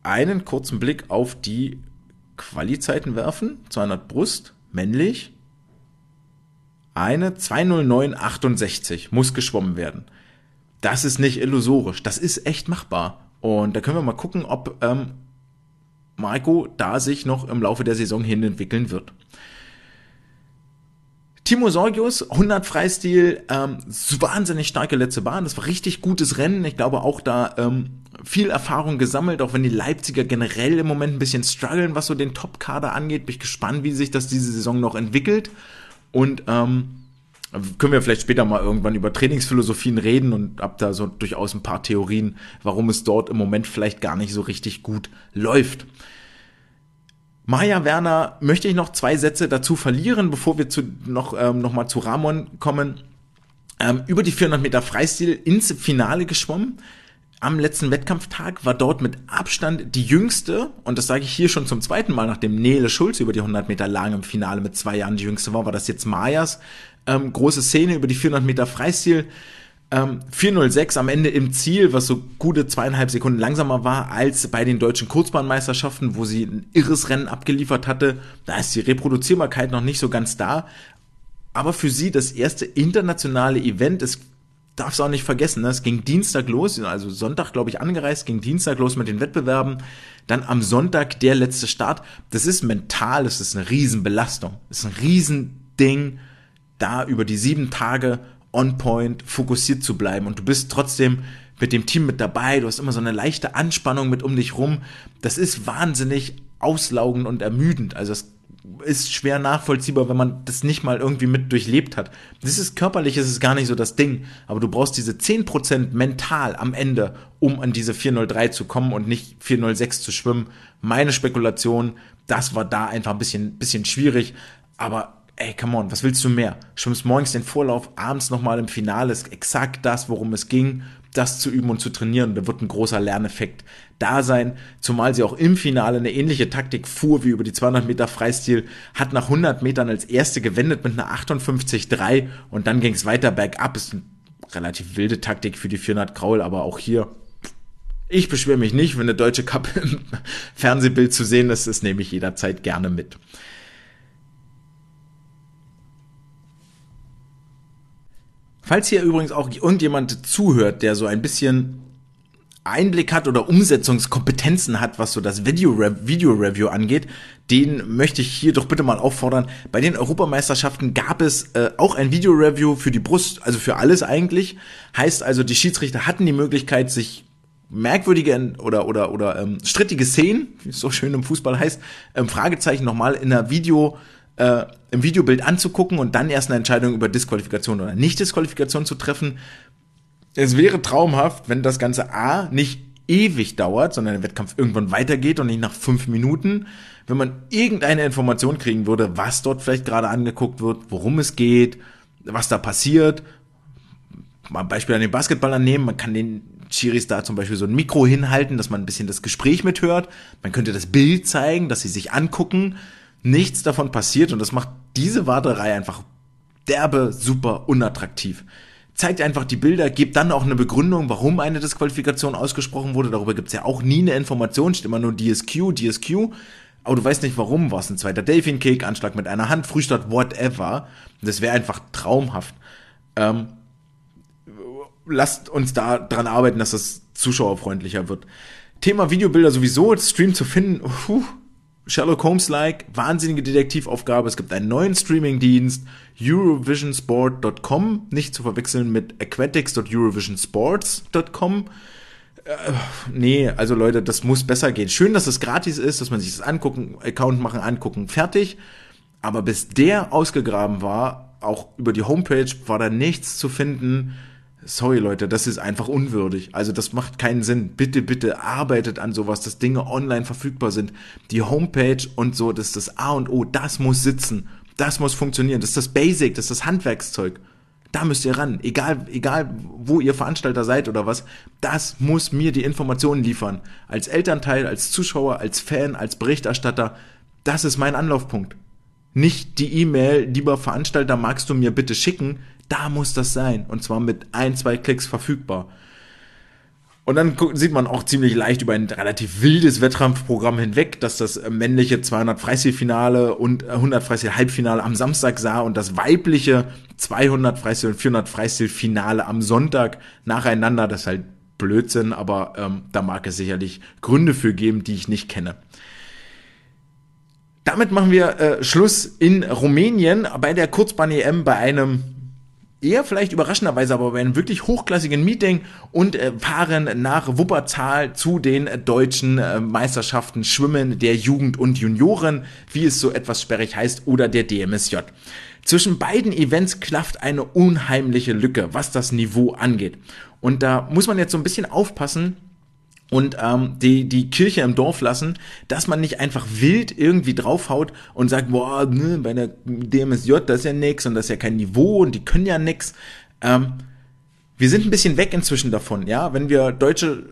einen kurzen Blick auf die Quali-Zeiten werfen. zweihundert Brust, männlich. Eine zwei null neun Komma achtundsechzig muss geschwommen werden. Das ist nicht illusorisch, das ist echt machbar. Und da können wir mal gucken, ob ähm, Marco da sich noch im Laufe der Saison hin entwickeln wird. Timo Sorgius, hundert Freistil, ähm, wahnsinnig starke letzte Bahn, das war richtig gutes Rennen. Ich glaube auch da ähm, viel Erfahrung gesammelt, auch wenn die Leipziger generell im Moment ein bisschen strugglen, was so den Top-Kader angeht. Bin ich gespannt, wie sich das diese Saison noch entwickelt. Und ähm, können wir vielleicht später mal irgendwann über Trainingsphilosophien reden und hab da so durchaus ein paar Theorien, warum es dort im Moment vielleicht gar nicht so richtig gut läuft. Maya Werner möchte ich noch zwei Sätze dazu verlieren, bevor wir zu, noch, ähm, noch mal zu Ramon kommen. Ähm, über die vierhundert Meter Freistil ins Finale geschwommen. Am letzten Wettkampftag war dort mit Abstand die jüngste, und das sage ich hier schon zum zweiten Mal, nachdem Nele Schulz über die hundert Meter Lagen im Finale mit zwei Jahren die jüngste war, war das jetzt Mayas ähm, große Szene über die vierhundert Meter Freistil. Ähm, vier null sechs am Ende im Ziel, was so gute zweieinhalb Sekunden langsamer war als bei den deutschen Kurzbahnmeisterschaften, wo sie ein irres Rennen abgeliefert hatte. Da ist die Reproduzierbarkeit noch nicht so ganz da. Aber für sie das erste internationale Event ist, darf es auch nicht vergessen, ne? Es ging Dienstag los, also Sonntag, glaube ich, angereist, ging Dienstag los mit den Wettbewerben, dann am Sonntag der letzte Start. Das ist mental, das ist eine Riesenbelastung, das ist ein Riesending, da über die sieben Tage on point fokussiert zu bleiben, und du bist trotzdem mit dem Team mit dabei, du hast immer so eine leichte Anspannung mit um dich rum. Das ist wahnsinnig auslaugend und ermüdend, also das ist schwer nachvollziehbar, wenn man das nicht mal irgendwie mit durchlebt hat. Das ist körperlich, ist es gar nicht so das Ding, aber du brauchst diese zehn Prozent mental am Ende, um an diese vier null drei zu kommen und nicht vier null sechs zu schwimmen. Meine Spekulation, das war da einfach ein bisschen, bisschen schwierig, aber ey, come on, was willst du mehr? Schwimmst morgens den Vorlauf, abends nochmal im Finale, ist exakt das, worum es ging, das zu üben und zu trainieren. Da wird ein großer Lerneffekt da sein, zumal sie auch im Finale eine ähnliche Taktik fuhr wie über die zweihundert Meter Freistil, hat nach hundert Metern als erste gewendet mit einer achtundfünfzig Komma drei und dann ging es weiter bergab. Ist eine relativ wilde Taktik für die vierhundert Kraul, aber auch hier, ich beschwere mich nicht, wenn eine deutsche Kappe im Fernsehbild zu sehen ist, das nehme ich jederzeit gerne mit. Falls hier übrigens auch irgendjemand zuhört, der so ein bisschen Einblick hat oder Umsetzungskompetenzen hat, was so das Video-Review angeht, den möchte ich hier doch bitte mal auffordern. Bei den Europameisterschaften gab es äh, auch ein Video-Review für die Brust, also für alles eigentlich. Heißt also, die Schiedsrichter hatten die Möglichkeit, sich merkwürdige oder oder oder ähm, strittige Szenen, wie es so schön im Fußball heißt, ähm, Fragezeichen nochmal in einer Video Äh, im Videobild anzugucken und dann erst eine Entscheidung über Disqualifikation oder Nicht-Disqualifikation zu treffen. Es wäre traumhaft, wenn das Ganze a. nicht ewig dauert, sondern der Wettkampf irgendwann weitergeht und nicht nach fünf Minuten, wenn man irgendeine Information kriegen würde, was dort vielleicht gerade angeguckt wird, worum es geht, was da passiert. Mal ein Beispiel an den Basketballern nehmen, man kann den Schiris da zum Beispiel so ein Mikro hinhalten, dass man ein bisschen das Gespräch mithört, man könnte das Bild zeigen, dass sie sich angucken. Nichts davon passiert und das macht diese Warterei einfach derbe, super unattraktiv. Zeigt einfach die Bilder, gebt dann auch eine Begründung, warum eine Disqualifikation ausgesprochen wurde. Darüber gibt es ja auch nie eine Information, steht immer nur D S Q, D S Q. Aber du weißt nicht warum, war es ein zweiter Delfin-Kick, Anschlag mit einer Hand, Frühstart, whatever. Das wäre einfach traumhaft. Ähm, lasst uns da dran arbeiten, dass das zuschauerfreundlicher wird. Thema Videobilder sowieso, Stream zu finden, puh. Sherlock Holmes-like, wahnsinnige Detektivaufgabe. Es gibt einen neuen Streamingdienst, Eurovision Sport Punkt com, nicht zu verwechseln mit aquatics Punkt Eurovision Sports Punkt com. Äh, nee, also Leute, das muss besser gehen. Schön, dass es gratis ist, dass man sich das angucken, Account machen, angucken, fertig. Aber bis der ausgegraben war, auch über die Homepage, war da nichts zu finden. Sorry Leute, das ist einfach unwürdig. Also das macht keinen Sinn. Bitte, bitte arbeitet an sowas, dass Dinge online verfügbar sind. Die Homepage und so, das ist das A und O, das muss sitzen. Das muss funktionieren. Das ist das Basic, das ist das Handwerkszeug. Da müsst ihr ran. Egal, egal wo ihr Veranstalter seid oder was, das muss mir die Informationen liefern. Als Elternteil, als Zuschauer, als Fan, als Berichterstatter, das ist mein Anlaufpunkt. Nicht die E-Mail, lieber Veranstalter, magst du mir bitte schicken? Da muss das sein. Und zwar mit ein, zwei Klicks verfügbar. Und dann sieht man auch ziemlich leicht über ein relativ wildes Wettkampfprogramm hinweg, dass das männliche zweihundert Freistil-Finale und hundert Freistil-Halbfinale am Samstag sah und das weibliche zweihundert Freistil- und vierhundert Freistil-Finale am Sonntag nacheinander. Das ist halt Blödsinn, aber ähm, da mag es sicherlich Gründe für geben, die ich nicht kenne. Damit machen wir äh, Schluss in Rumänien bei der Kurzbahn-E M bei einem eher vielleicht überraschenderweise aber bei einem wirklich hochklassigen Meeting und äh, fahren nach Wuppertal zu den äh, deutschen äh, Meisterschaften Schwimmen der Jugend und Junioren, wie es so etwas sperrig heißt, oder der D M S J. Zwischen beiden Events klafft eine unheimliche Lücke, was das Niveau angeht. Und da muss man jetzt so ein bisschen aufpassen und ähm, die die Kirche im Dorf lassen, dass man nicht einfach wild irgendwie draufhaut und sagt, boah, ne, bei der D M S J, das ist ja nix und das ist ja kein Niveau und die können ja nix. Ähm, wir sind ein bisschen weg inzwischen davon, ja, wenn wir deutsche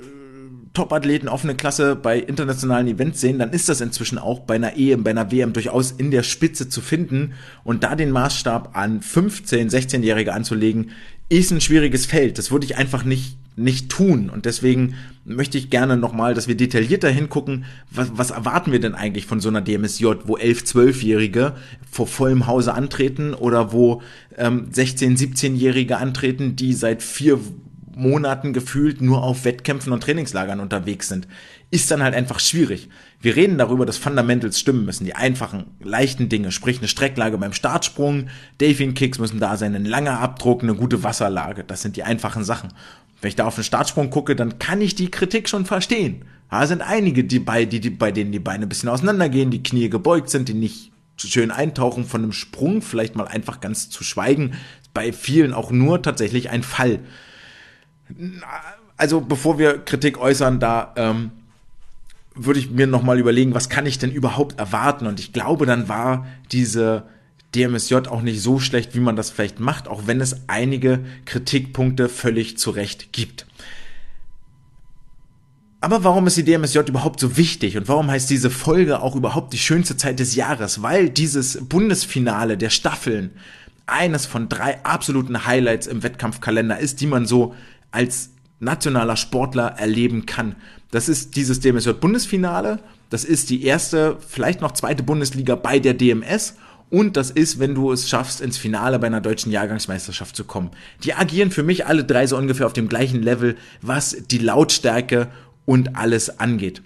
Topathleten offene Klasse bei internationalen Events sehen, dann ist das inzwischen auch bei einer E M, bei einer W M durchaus in der Spitze zu finden, und da den Maßstab an fünfzehn-, sechzehnjährige anzulegen, ist ein schwieriges Feld. Das würde ich einfach nicht nicht tun, und deswegen möchte ich gerne nochmal, dass wir detaillierter hingucken, was, was erwarten wir denn eigentlich von so einer D M S J, wo elf-, zwölfjährige vor vollem Hause antreten oder wo ähm, sechzehn-, siebzehnjährige antreten, die seit vier Monaten gefühlt nur auf Wettkämpfen und Trainingslagern unterwegs sind, ist dann halt einfach schwierig. Wir reden darüber, dass Fundamentals stimmen müssen, die einfachen, leichten Dinge, sprich eine Strecklage beim Startsprung, Delfin-Kicks müssen da sein, ein langer Abdruck, eine gute Wasserlage, das sind die einfachen Sachen. Wenn ich da auf den Startsprung gucke, dann kann ich die Kritik schon verstehen. Da sind einige, die bei, die, die, bei denen die Beine ein bisschen auseinandergehen, die Knie gebeugt sind, die nicht schön eintauchen, von einem Sprung vielleicht mal einfach ganz zu schweigen, bei vielen auch nur tatsächlich ein Fall. Also bevor wir Kritik äußern, da ähm, würde ich mir nochmal überlegen, was kann ich denn überhaupt erwarten? Und ich glaube, dann war diese D M S J auch nicht so schlecht, wie man das vielleicht macht, auch wenn es einige Kritikpunkte völlig zu Recht gibt. Aber warum ist die D M S J überhaupt so wichtig und warum heißt diese Folge auch überhaupt die schönste Zeit des Jahres? Weil dieses Bundesfinale der Staffeln eines von drei absoluten Highlights im Wettkampfkalender ist, die man so als nationaler Sportler erleben kann. Das ist dieses D M S J-Bundesfinale, das ist die erste, vielleicht noch zweite Bundesliga bei der D M S. Und das ist, wenn du es schaffst, ins Finale bei einer deutschen Jahrgangsmeisterschaft zu kommen. Die agieren für mich alle drei so ungefähr auf dem gleichen Level, was die Lautstärke und alles angeht.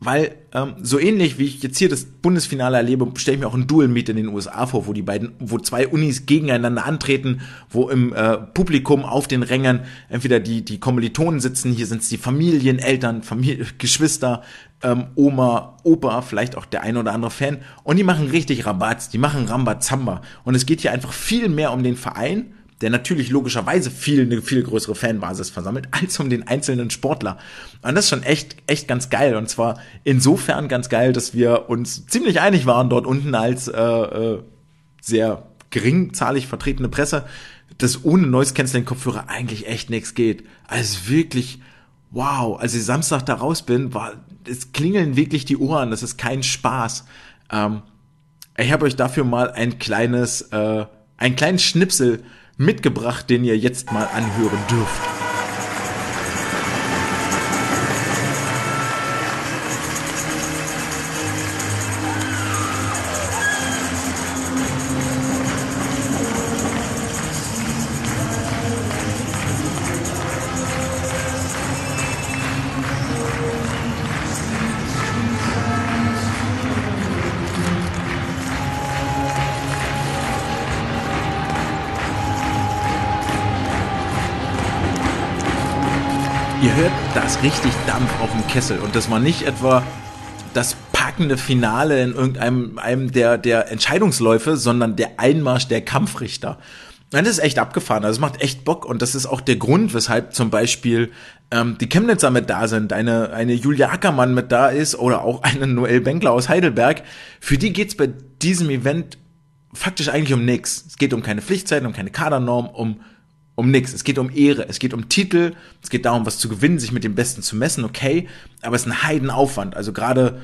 Weil ähm, so ähnlich wie ich jetzt hier das Bundesfinale erlebe, stelle ich mir auch ein Dual-Meet in den U S A vor, wo die beiden, wo zwei Unis gegeneinander antreten, wo im äh, Publikum auf den Rängern entweder die die Kommilitonen sitzen, hier sind es die Familien, Eltern, Familie, Geschwister, ähm, Oma, Opa, vielleicht auch der ein oder andere Fan, und die machen richtig Rabatz, die machen Rambazamba, und es geht hier einfach viel mehr um den Verein, der natürlich logischerweise viel, eine viel größere Fanbasis versammelt, als um den einzelnen Sportler. Und das ist schon echt, echt ganz geil. Und zwar insofern ganz geil, dass wir uns ziemlich einig waren dort unten als äh, äh, sehr geringzahlig vertretene Presse, dass ohne Noise-Canceling-Kopfhörer eigentlich echt nichts geht. Also wirklich, wow, als ich Samstag da raus bin, war, es klingeln wirklich die Ohren, das ist kein Spaß. Ähm, ich habe euch dafür mal ein kleines, äh, einen kleinen Schnipsel mitgebracht, den ihr jetzt mal anhören dürft. Richtig Dampf auf dem Kessel, und das war nicht etwa das packende Finale in irgendeinem einem der, der Entscheidungsläufe, sondern der Einmarsch der Kampfrichter. Das ist echt abgefahren, das macht echt Bock, und das ist auch der Grund, weshalb zum Beispiel ähm, die Chemnitzer mit da sind, eine, eine Julia Ackermann mit da ist oder auch eine Noelle Benkler aus Heidelberg. Für die geht's bei diesem Event faktisch eigentlich um nichts. Es geht um keine Pflichtzeiten, um keine Kadernorm, um Um nix. Es geht um Ehre, es geht um Titel, es geht darum, was zu gewinnen, sich mit dem Besten zu messen, okay, aber es ist ein Heidenaufwand, also gerade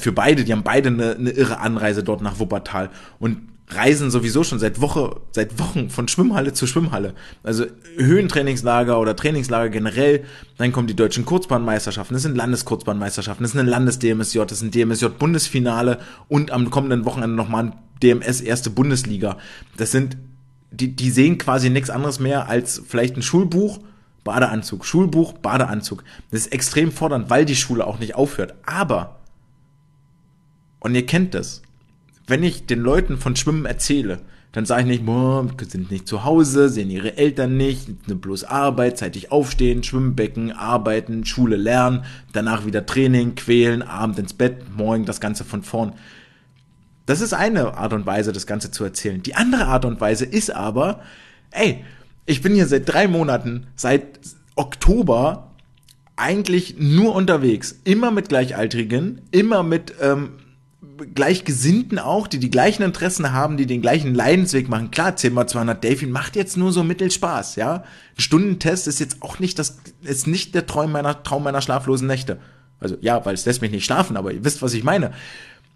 für beide, die haben beide eine, eine irre Anreise dort nach Wuppertal und reisen sowieso schon seit Woche, seit Wochen von Schwimmhalle zu Schwimmhalle, also Höhentrainingslager oder Trainingslager generell, dann kommen die deutschen Kurzbahnmeisterschaften, das sind Landeskurzbahnmeisterschaften, das ist eine Landes-D M S J, das ist ein D M S J-Bundesfinale und am kommenden Wochenende nochmal ein D M S-Erste Bundesliga, das sind Die, die sehen quasi nichts anderes mehr als vielleicht ein Schulbuch, Badeanzug, Schulbuch, Badeanzug. Das ist extrem fordernd, weil die Schule auch nicht aufhört. Aber, und ihr kennt das, wenn ich den Leuten von Schwimmen erzähle, dann sage ich nicht, boah, sind nicht zu Hause, sehen ihre Eltern nicht, bloß Arbeit, zeitig aufstehen, Schwimmbecken, arbeiten, Schule lernen, danach wieder Training, quälen, Abend ins Bett, morgen das Ganze von vorn. Das ist eine Art und Weise, das Ganze zu erzählen. Die andere Art und Weise ist aber, ey, ich bin hier seit drei Monaten, seit Oktober eigentlich nur unterwegs. Immer mit Gleichaltrigen, immer mit ähm, Gleichgesinnten auch, die die gleichen Interessen haben, die den gleichen Leidensweg machen. Klar, zehn mal zweihundert Delfin macht jetzt nur so mittelspaß, ja. Ein Stundentest ist jetzt auch nicht das, ist nicht der Traum meiner, Traum meiner schlaflosen Nächte. Also ja, weil es lässt mich nicht schlafen, aber ihr wisst, was ich meine.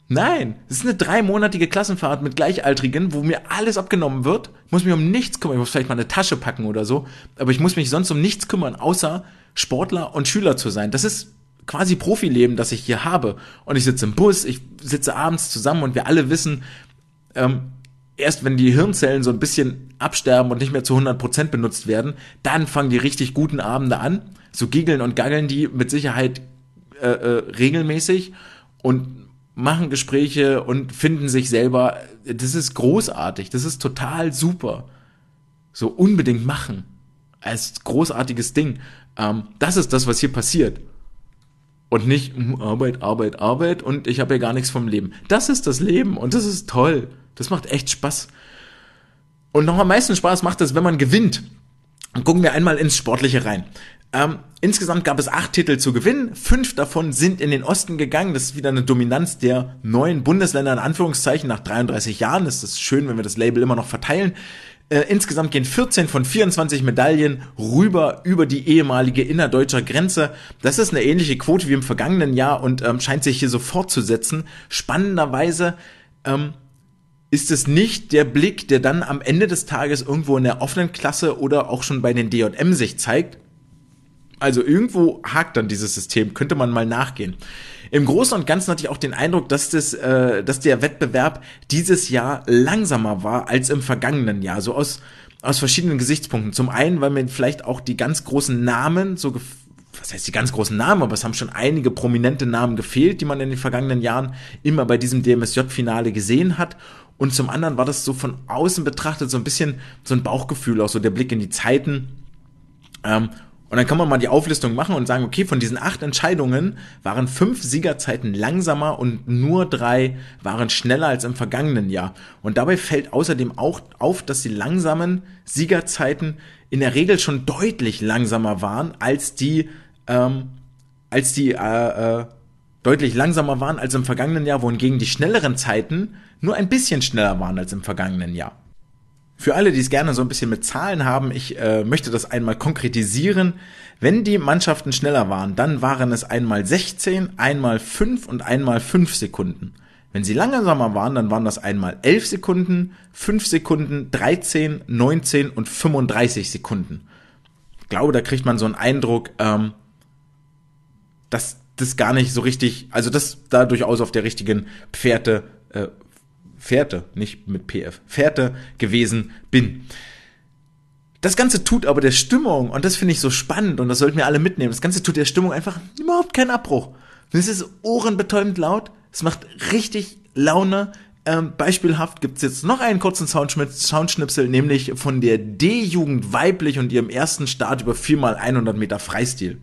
Nein, es ist eine dreimonatige Klassenfahrt mit Gleichaltrigen, wo mir alles abgenommen wird. Ich muss mich um nichts kümmern. Ich muss vielleicht mal eine Tasche packen oder so. Aber ich muss mich sonst um nichts kümmern, außer Sportler und Schüler zu sein. Das ist quasi Profileben, das ich hier habe. Und ich sitze im Bus, ich sitze abends zusammen und wir alle wissen, ähm, erst wenn die Hirnzellen so ein bisschen absterben und nicht mehr zu hundert Prozent benutzt werden, dann fangen die richtig guten Abende an. So giggeln und gaggeln die mit Sicherheit äh, äh, regelmäßig und machen Gespräche und finden sich selber. Das ist großartig, das ist total super. So unbedingt machen. Als großartiges Ding. Ähm, das ist das, was hier passiert. Und nicht Arbeit, Arbeit, Arbeit und ich habe ja gar nichts vom Leben. Das ist das Leben und das ist toll. Das macht echt Spaß. Und noch am meisten Spaß macht es, wenn man gewinnt. Und gucken wir einmal ins Sportliche rein. Ähm, insgesamt gab es acht Titel zu gewinnen, fünf davon sind in den Osten gegangen, das ist wieder eine Dominanz der neuen Bundesländer in Anführungszeichen nach dreiunddreißig Jahren, das ist schön, wenn wir das Label immer noch verteilen. Äh, insgesamt gehen vierzehn von vierundzwanzig Medaillen rüber über die ehemalige innerdeutscher Grenze. Das ist eine ähnliche Quote wie im vergangenen Jahr und ähm, scheint sich hier so fortzusetzen. Spannenderweise ähm, ist es nicht der Blick, der dann am Ende des Tages irgendwo in der offenen Klasse oder auch schon bei den D J M sich zeigt. Also irgendwo hakt dann dieses System, könnte man mal nachgehen. Im Großen und Ganzen hatte ich auch den Eindruck, dass, das, äh, dass der Wettbewerb dieses Jahr langsamer war als im vergangenen Jahr, so aus, aus verschiedenen Gesichtspunkten. Zum einen, weil mir vielleicht auch die ganz großen Namen, so gef- was heißt die ganz großen Namen, aber es haben schon einige prominente Namen gefehlt, die man in den vergangenen Jahren immer bei diesem D M S J-Finale gesehen hat. Und zum anderen war das so von außen betrachtet so ein bisschen so ein Bauchgefühl, auch so der Blick in die Zeiten. Ähm, Und dann kann man mal die Auflistung machen und sagen, okay, von diesen acht Entscheidungen waren fünf Siegerzeiten langsamer und nur drei waren schneller als im vergangenen Jahr. Und dabei fällt außerdem auch auf, dass die langsamen Siegerzeiten in der Regel schon deutlich langsamer waren als die, ähm, als die, äh, äh, deutlich langsamer waren als im vergangenen Jahr, wohingegen die schnelleren Zeiten nur ein bisschen schneller waren als im vergangenen Jahr. Für alle, die es gerne so ein bisschen mit Zahlen haben, ich äh, möchte das einmal konkretisieren. Wenn die Mannschaften schneller waren, dann waren es einmal sechzehn, einmal fünf und einmal fünf Sekunden. Wenn sie langsamer waren, dann waren das einmal elf Sekunden, fünf Sekunden, dreizehn, neunzehn und fünfunddreißig Sekunden. Ich glaube, da kriegt man so einen Eindruck, ähm, dass das gar nicht so richtig, also dass da durchaus auf der richtigen Pferde äh, Fährte, nicht mit P F, Fährte gewesen bin. Das Ganze tut aber der Stimmung, und das finde ich so spannend, und das sollten wir alle mitnehmen, das Ganze tut der Stimmung einfach überhaupt keinen Abbruch. Es ist ohrenbetäubend laut, es macht richtig Laune. Ähm, beispielhaft gibt es jetzt noch einen kurzen Soundschnipsel, nämlich von der D-Jugend weiblich und ihrem ersten Start über vier mal hundert Meter Freistil.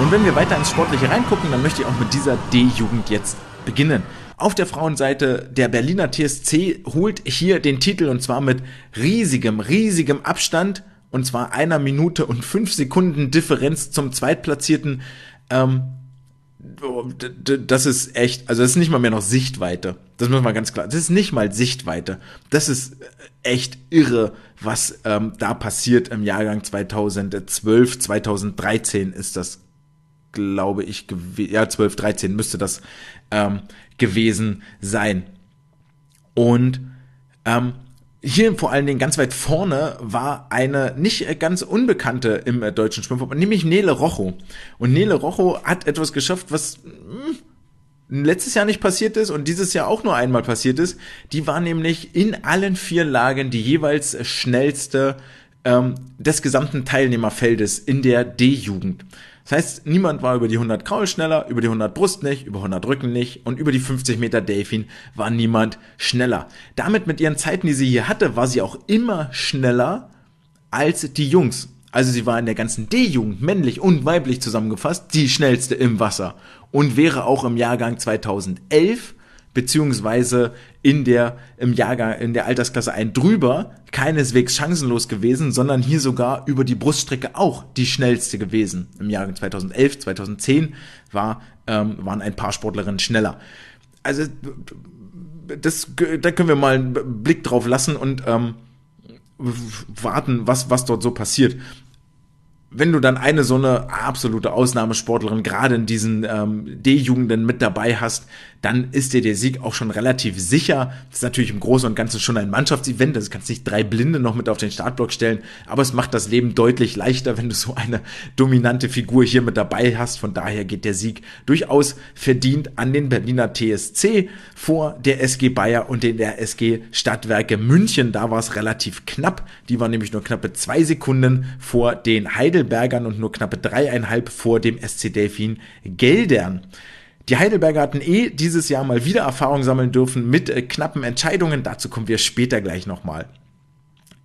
Und wenn wir weiter ins Sportliche reingucken, dann möchte ich auch mit dieser D-Jugend jetzt beginnen. Auf der Frauenseite, der Berliner T S C holt hier den Titel und zwar mit riesigem, riesigem Abstand. Und zwar einer Minute und fünf Sekunden Differenz zum Zweitplatzierten. Ähm, das ist echt, also das ist nicht mal mehr noch Sichtweite. Das muss man ganz klar, das ist nicht mal Sichtweite. Das ist echt irre, was ähm, da passiert im Jahrgang zweitausendzwölf, zweitausenddreizehn ist das, glaube ich, gew- ja, zwölf, dreizehn müsste das ähm, gewesen sein. Und ähm, hier vor allen Dingen ganz weit vorne war eine nicht ganz Unbekannte im äh, Deutschen Schwimmverband, nämlich Nele Rocho. Und Nele Rocho hat etwas geschafft, was mh, letztes Jahr nicht passiert ist und dieses Jahr auch nur einmal passiert ist, die war nämlich in allen vier Lagen die jeweils schnellste ähm, des gesamten Teilnehmerfeldes in der D-Jugend. Das heißt, niemand war über die hundert Kraul schneller, über die hundert Brust nicht, über hundert Rücken nicht und über die fünfzig Meter Delfin war niemand schneller. Damit mit ihren Zeiten, die sie hier hatte, war sie auch immer schneller als die Jungs. Also sie war in der ganzen D-Jugend, männlich und weiblich zusammengefasst, die schnellste im Wasser und wäre auch im Jahrgang zweitausendelf beziehungsweise in der, im Jahrgang, in der Altersklasse ein drüber keineswegs chancenlos gewesen, sondern hier sogar über die Bruststrecke auch die schnellste gewesen. Im Jahrgang zweitausendelf, zweitausendzehn war, ähm, waren ein paar Sportlerinnen schneller. Also das, da können wir mal einen Blick drauf lassen und ähm, warten, was, was dort so passiert. Wenn du dann eine so eine absolute Ausnahmesportlerin gerade in diesen ähm, D-Jugenden mit dabei hast, dann ist dir der Sieg auch schon relativ sicher. Das ist natürlich im Großen und Ganzen schon ein Mannschaftsevent, also du kannst nicht drei Blinde noch mit auf den Startblock stellen, aber es macht das Leben deutlich leichter, wenn du so eine dominante Figur hier mit dabei hast. Von daher geht der Sieg durchaus verdient an den Berliner T S C vor der S G Bayer und den der S G Stadtwerke München. Da war es relativ knapp, die waren nämlich nur knappe zwei Sekunden vor den Heidelberg Bergern und nur knappe dreieinhalb vor dem S C Delfin Geldern. Die Heidelberger hatten eh dieses Jahr mal wieder Erfahrung sammeln dürfen mit äh, knappen Entscheidungen. Dazu kommen wir später gleich nochmal.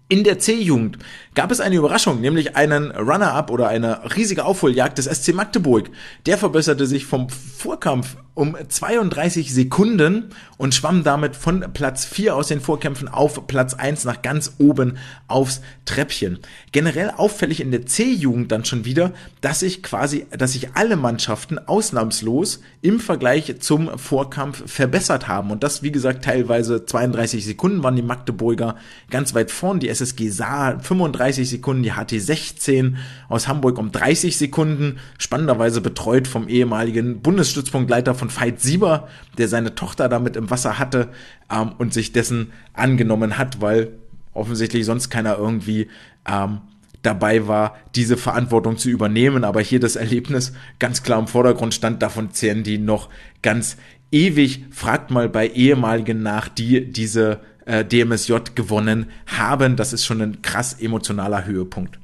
In der C-Jugend gab es eine Überraschung, nämlich einen Runner-Up oder eine riesige Aufholjagd des S C Magdeburg. Der verbesserte sich vom Vorkampf um zweiunddreißig Sekunden und schwamm damit von Platz vier aus den Vorkämpfen auf Platz eins nach ganz oben aufs Treppchen. Generell auffällig in der C-Jugend dann schon wieder, dass sich quasi, dass sich alle Mannschaften ausnahmslos im Vergleich zum Vorkampf verbessert haben. Und das, wie gesagt, teilweise zweiunddreißig Sekunden waren die Magdeburger ganz weit vorn. Die S S G Saar fünfunddreißig Sekunden, die H T sechzehn aus Hamburg um dreißig Sekunden. Spannenderweise betreut vom ehemaligen Bundesstützpunktleiter von Veit Sieber, der seine Tochter damit im Wasser hatte ähm, und sich dessen angenommen hat, weil offensichtlich sonst keiner irgendwie ähm, dabei war, diese Verantwortung zu übernehmen. Aber hier das Erlebnis ganz klar im Vordergrund stand, davon zehren die noch ganz ewig. Fragt mal bei Ehemaligen nach, die diese äh, D M S J gewonnen haben. Das ist schon ein krass emotionaler Höhepunkt.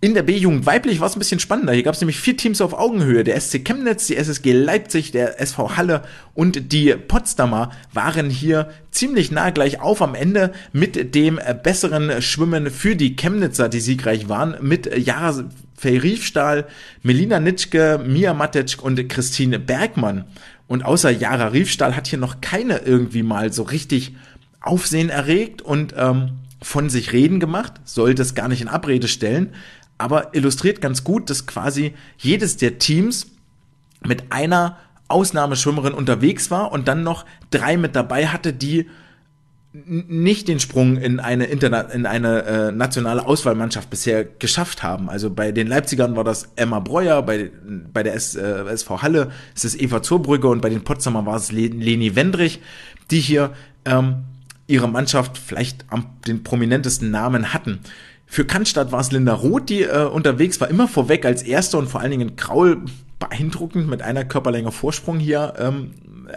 In der B-Jugend weiblich war es ein bisschen spannender. Hier gab es nämlich vier Teams auf Augenhöhe. Der S C Chemnitz, die S S G Leipzig, der S V Halle und die Potsdamer waren hier ziemlich nah gleich auf am Ende mit dem besseren Schwimmen für die Chemnitzer, die siegreich waren, mit Jara Riefstahl, Melina Nitschke, Mia Matec und Christine Bergmann. Und außer Jara Riefstahl hat hier noch keine irgendwie mal so richtig Aufsehen erregt und ähm, von sich reden gemacht. Sollte es gar nicht in Abrede stellen. Aber illustriert ganz gut, dass quasi jedes der Teams mit einer Ausnahmeschwimmerin unterwegs war und dann noch drei mit dabei hatte, die nicht den Sprung in eine, Interna in eine äh, nationale Auswahlmannschaft bisher geschafft haben. Also bei den Leipzigern war das Emma Breuer, bei, bei der S, äh, S V Halle ist es Eva Zurbrügge und bei den Potsdamer war es Le- Leni Wendrich, die hier ähm, ihre Mannschaft vielleicht am, den prominentesten Namen hatten. Für Cannstatt war es Linda Roth, die äh, unterwegs war, immer vorweg als Erste und vor allen Dingen Kraul beeindruckend mit einer Körperlänge Vorsprung hier ähm,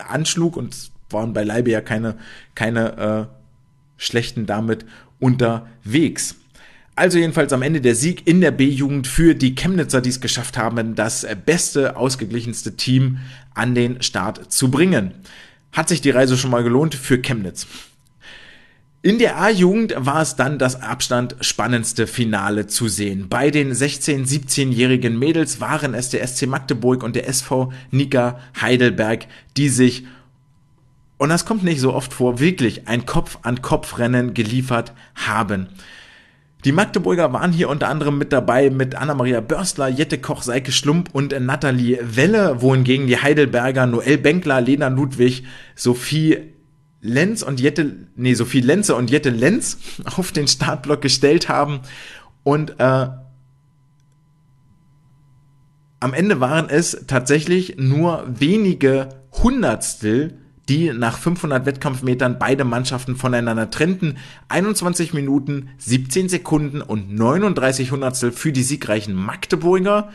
anschlug und es waren beileibe ja keine, keine äh, schlechten damit unterwegs. Also jedenfalls am Ende der Sieg in der B-Jugend für die Chemnitzer, die es geschafft haben, das beste, ausgeglichenste Team an den Start zu bringen. Hat sich die Reise schon mal gelohnt für Chemnitz. In der A-Jugend war es dann das Abstand spannendste Finale zu sehen. Bei den sechzehn-, siebzehnjährigen Mädels waren es der S C Magdeburg und der S V Nika Heidelberg, die sich, und das kommt nicht so oft vor, wirklich ein Kopf-an-Kopf-Rennen geliefert haben. Die Magdeburger waren hier unter anderem mit dabei mit Anna-Maria Börstler, Jette Koch, Seike Schlump und Nathalie Welle, wohingegen die Heidelberger Noelle Benkler, Lena Ludwig, Sophie Lenz und Jette, nee, Sophie Lenze und Jette Lenz auf den Startblock gestellt haben und äh, am Ende waren es tatsächlich nur wenige Hundertstel, die nach fünfhundert Wettkampfmetern beide Mannschaften voneinander trennten. einundzwanzig Minuten, siebzehn Sekunden und neununddreißig Hundertstel für die siegreichen Magdeburger,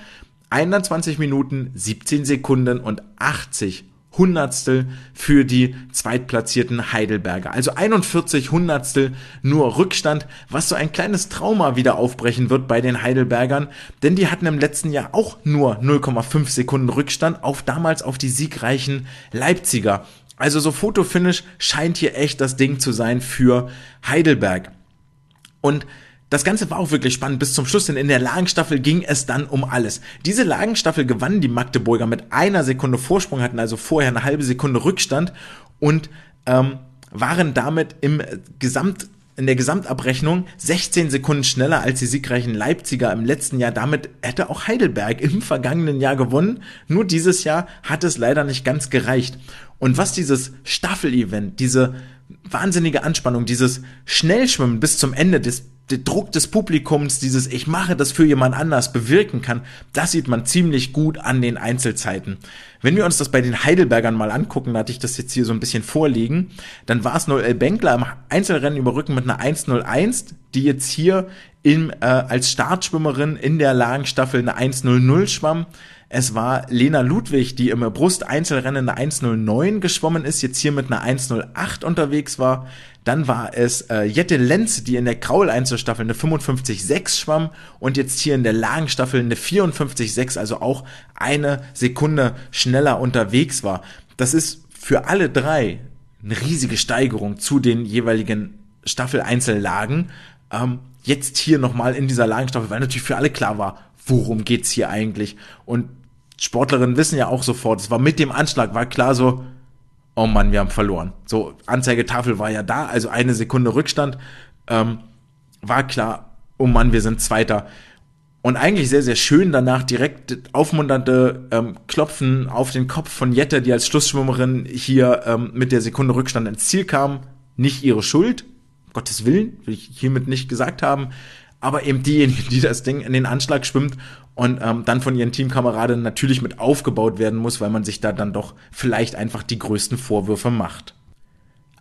einundzwanzig Minuten, siebzehn Sekunden und achtzig Hundertstel für die zweitplatzierten Heidelberger. Also einundvierzig Hundertstel nur Rückstand, was so ein kleines Trauma wieder aufbrechen wird bei den Heidelbergern, denn die hatten im letzten Jahr auch nur null Komma fünf Sekunden Rückstand auf damals auf die siegreichen Leipziger. Also so Fotofinish scheint hier echt das Ding zu sein für Heidelberg. Und das Ganze war auch wirklich spannend bis zum Schluss, denn in der Lagenstaffel ging es dann um alles. Diese Lagenstaffel gewannen die Magdeburger mit einer Sekunde Vorsprung, hatten also vorher eine halbe Sekunde Rückstand und ähm, waren damit im Gesamt, in der Gesamtabrechnung sechzehn Sekunden schneller als die siegreichen Leipziger im letzten Jahr. Damit hätte auch Heidelberg im vergangenen Jahr gewonnen, nur dieses Jahr hat es leider nicht ganz gereicht. Und was dieses Staffel-Event, diese wahnsinnige Anspannung, dieses Schnellschwimmen bis zum Ende, des der Druck des Publikums, dieses ich mache das für jemand anders bewirken kann, das sieht man ziemlich gut an den Einzelzeiten. Wenn wir uns das bei den Heidelbergern mal angucken, da hatte ich das jetzt hier so ein bisschen vorliegen, dann war es Noelle Benkler im Einzelrennen über Rücken mit einer eins null eins, die jetzt hier in, äh, als Startschwimmerin in der Lagenstaffel eine eins null null schwamm. Es war Lena Ludwig, die im Brust-Einzelrennen eine eins null neun geschwommen ist, jetzt hier mit einer eins null acht unterwegs war. Dann war es äh, Jette Lenz, die in der Kraul-Einzelstaffel eine fünfundfünfzig Komma sechs schwamm und jetzt hier in der Lagenstaffel eine vierundfünfzig Komma sechs, also auch eine Sekunde schneller unterwegs war. Das ist für alle drei eine riesige Steigerung zu den jeweiligen Staffel-Einzellagen. Ähm, jetzt hier nochmal in dieser Lagenstaffel, weil natürlich für alle klar war, worum geht's hier eigentlich? Und Sportlerinnen wissen ja auch sofort, es war mit dem Anschlag, war klar so, oh Mann, wir haben verloren. So, Anzeigetafel war ja da, also eine Sekunde Rückstand, ähm, war klar, oh Mann, wir sind Zweiter. Und eigentlich sehr, sehr schön danach direkt aufmunternde ähm, Klopfen auf den Kopf von Jette, die als Schlussschwimmerin hier ähm, mit der Sekunde Rückstand ins Ziel kam. Nicht ihre Schuld, um Gottes Willen, will ich hiermit nicht gesagt haben, aber eben diejenigen, die das Ding in den Anschlag schwimmt und ähm, dann von ihren Teamkameraden natürlich mit aufgebaut werden muss, weil man sich da dann doch vielleicht einfach die größten Vorwürfe macht.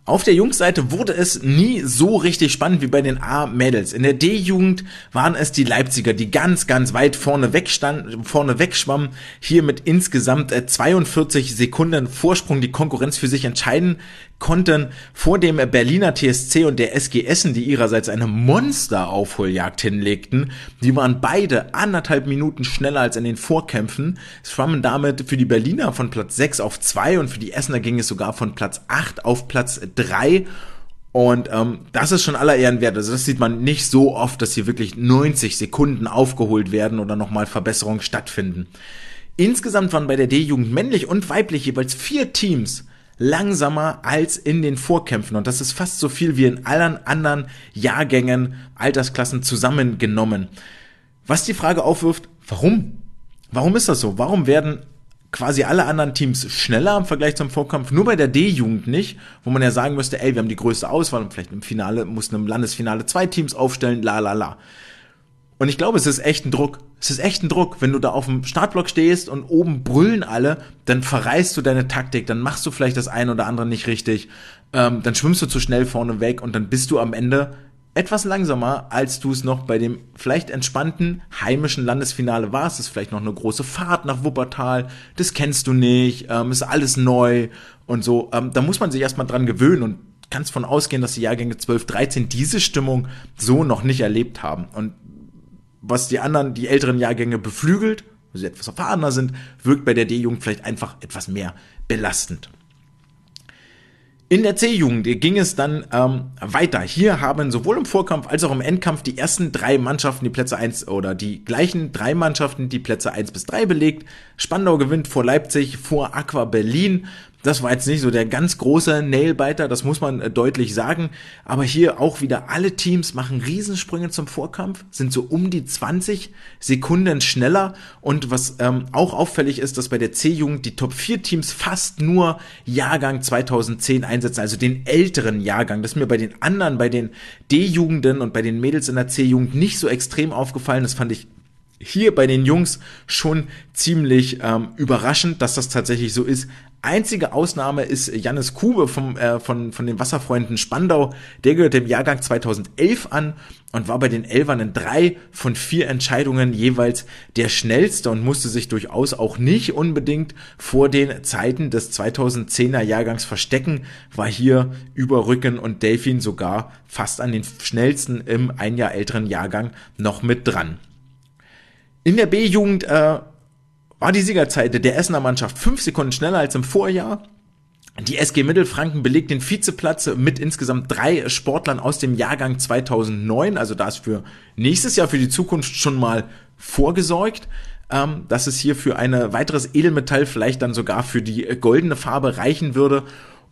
Auf der Jungsseite wurde es nie so richtig spannend wie bei den A-Mädels. In der D-Jugend waren es die Leipziger, die ganz, ganz weit vorne weg standen, vorne weg schwammen, hier mit insgesamt zweiundvierzig Sekunden Vorsprung die Konkurrenz für sich entscheiden konnten vor dem Berliner T S C und der S G Essen, die ihrerseits eine Monster-Aufholjagd hinlegten. Die waren beide anderthalb Minuten schneller als in den Vorkämpfen, schwammen damit für die Berliner von Platz sechs auf zwei und für die Essener ging es sogar von Platz acht auf Platz drei und ähm, das ist schon aller Ehren wert. Also das sieht man nicht so oft, dass hier wirklich neunzig Sekunden aufgeholt werden oder nochmal Verbesserungen stattfinden. Insgesamt waren bei der D-Jugend männlich und weiblich jeweils vier Teams langsamer als in den Vorkämpfen und das ist fast so viel wie in allen anderen Jahrgängen, Altersklassen zusammengenommen. Was die Frage aufwirft, warum? Warum ist das so? Warum werden quasi alle anderen Teams schneller im Vergleich zum Vorkampf, nur bei der D-Jugend nicht, wo man ja sagen müsste, ey, wir haben die größte Auswahl und vielleicht im Finale mussten im Landesfinale zwei Teams aufstellen, la la la. Und ich glaube, es ist echt ein Druck. Es ist echt ein Druck. Wenn du da auf dem Startblock stehst und oben brüllen alle, dann verreißt du deine Taktik, dann machst du vielleicht das eine oder andere nicht richtig, ähm, dann schwimmst du zu schnell vorne weg und dann bist du am Ende etwas langsamer, als du es noch bei dem vielleicht entspannten heimischen Landesfinale warst. Es ist vielleicht noch eine große Fahrt nach Wuppertal, das kennst du nicht, ähm, ist alles neu und so. Ähm, da muss man sich erstmal dran gewöhnen und kannst von ausgehen, dass die Jahrgänge zwölf, dreizehn diese Stimmung so noch nicht erlebt haben. Und was die anderen, die älteren Jahrgänge beflügelt, weil sie etwas erfahrener sind, wirkt bei der D-Jugend vielleicht einfach etwas mehr belastend. In der C-Jugend ging es dann ähm, weiter. Hier haben sowohl im Vorkampf als auch im Endkampf die ersten drei Mannschaften die Plätze eins oder die gleichen drei Mannschaften die Plätze eins bis drei belegt. Spandau gewinnt vor Leipzig, vor Aqua Berlin. Das war jetzt nicht so der ganz große Nailbiter, das muss man deutlich sagen. Aber hier auch wieder alle Teams machen Riesensprünge zum Vorkampf, sind so um die zwanzig Sekunden schneller. Und was ähm, auch auffällig ist, dass bei der C-Jugend die Top vier Teams fast nur Jahrgang zweitausendzehn einsetzen, also den älteren Jahrgang. Das ist mir bei den anderen, bei den D-Jugenden und bei den Mädels in der C-Jugend nicht so extrem aufgefallen. Das fand ich hier bei den Jungs schon ziemlich ähm, überraschend, dass das tatsächlich so ist. Einzige Ausnahme ist Jannis Kube vom, äh, von, von den Wasserfreunden Spandau. Der gehört dem Jahrgang zweitausendelf an und war bei den Elfern in drei von vier Entscheidungen jeweils der schnellste und musste sich durchaus auch nicht unbedingt vor den Zeiten des zweitausendzehner Jahrgangs verstecken, war hier über Rücken und Delfin sogar fast an den schnellsten im ein Jahr älteren Jahrgang noch mit dran. In der B-Jugend äh, war die Siegerzeit der Essener Mannschaft fünf Sekunden schneller als im Vorjahr. Die S G Mittelfranken belegt den Vizeplatz mit insgesamt drei Sportlern aus dem Jahrgang zweitausendneun. Also da ist für nächstes Jahr, für die Zukunft schon mal vorgesorgt, ähm, dass es hier für ein weiteres Edelmetall, vielleicht dann sogar für die goldene Farbe reichen würde.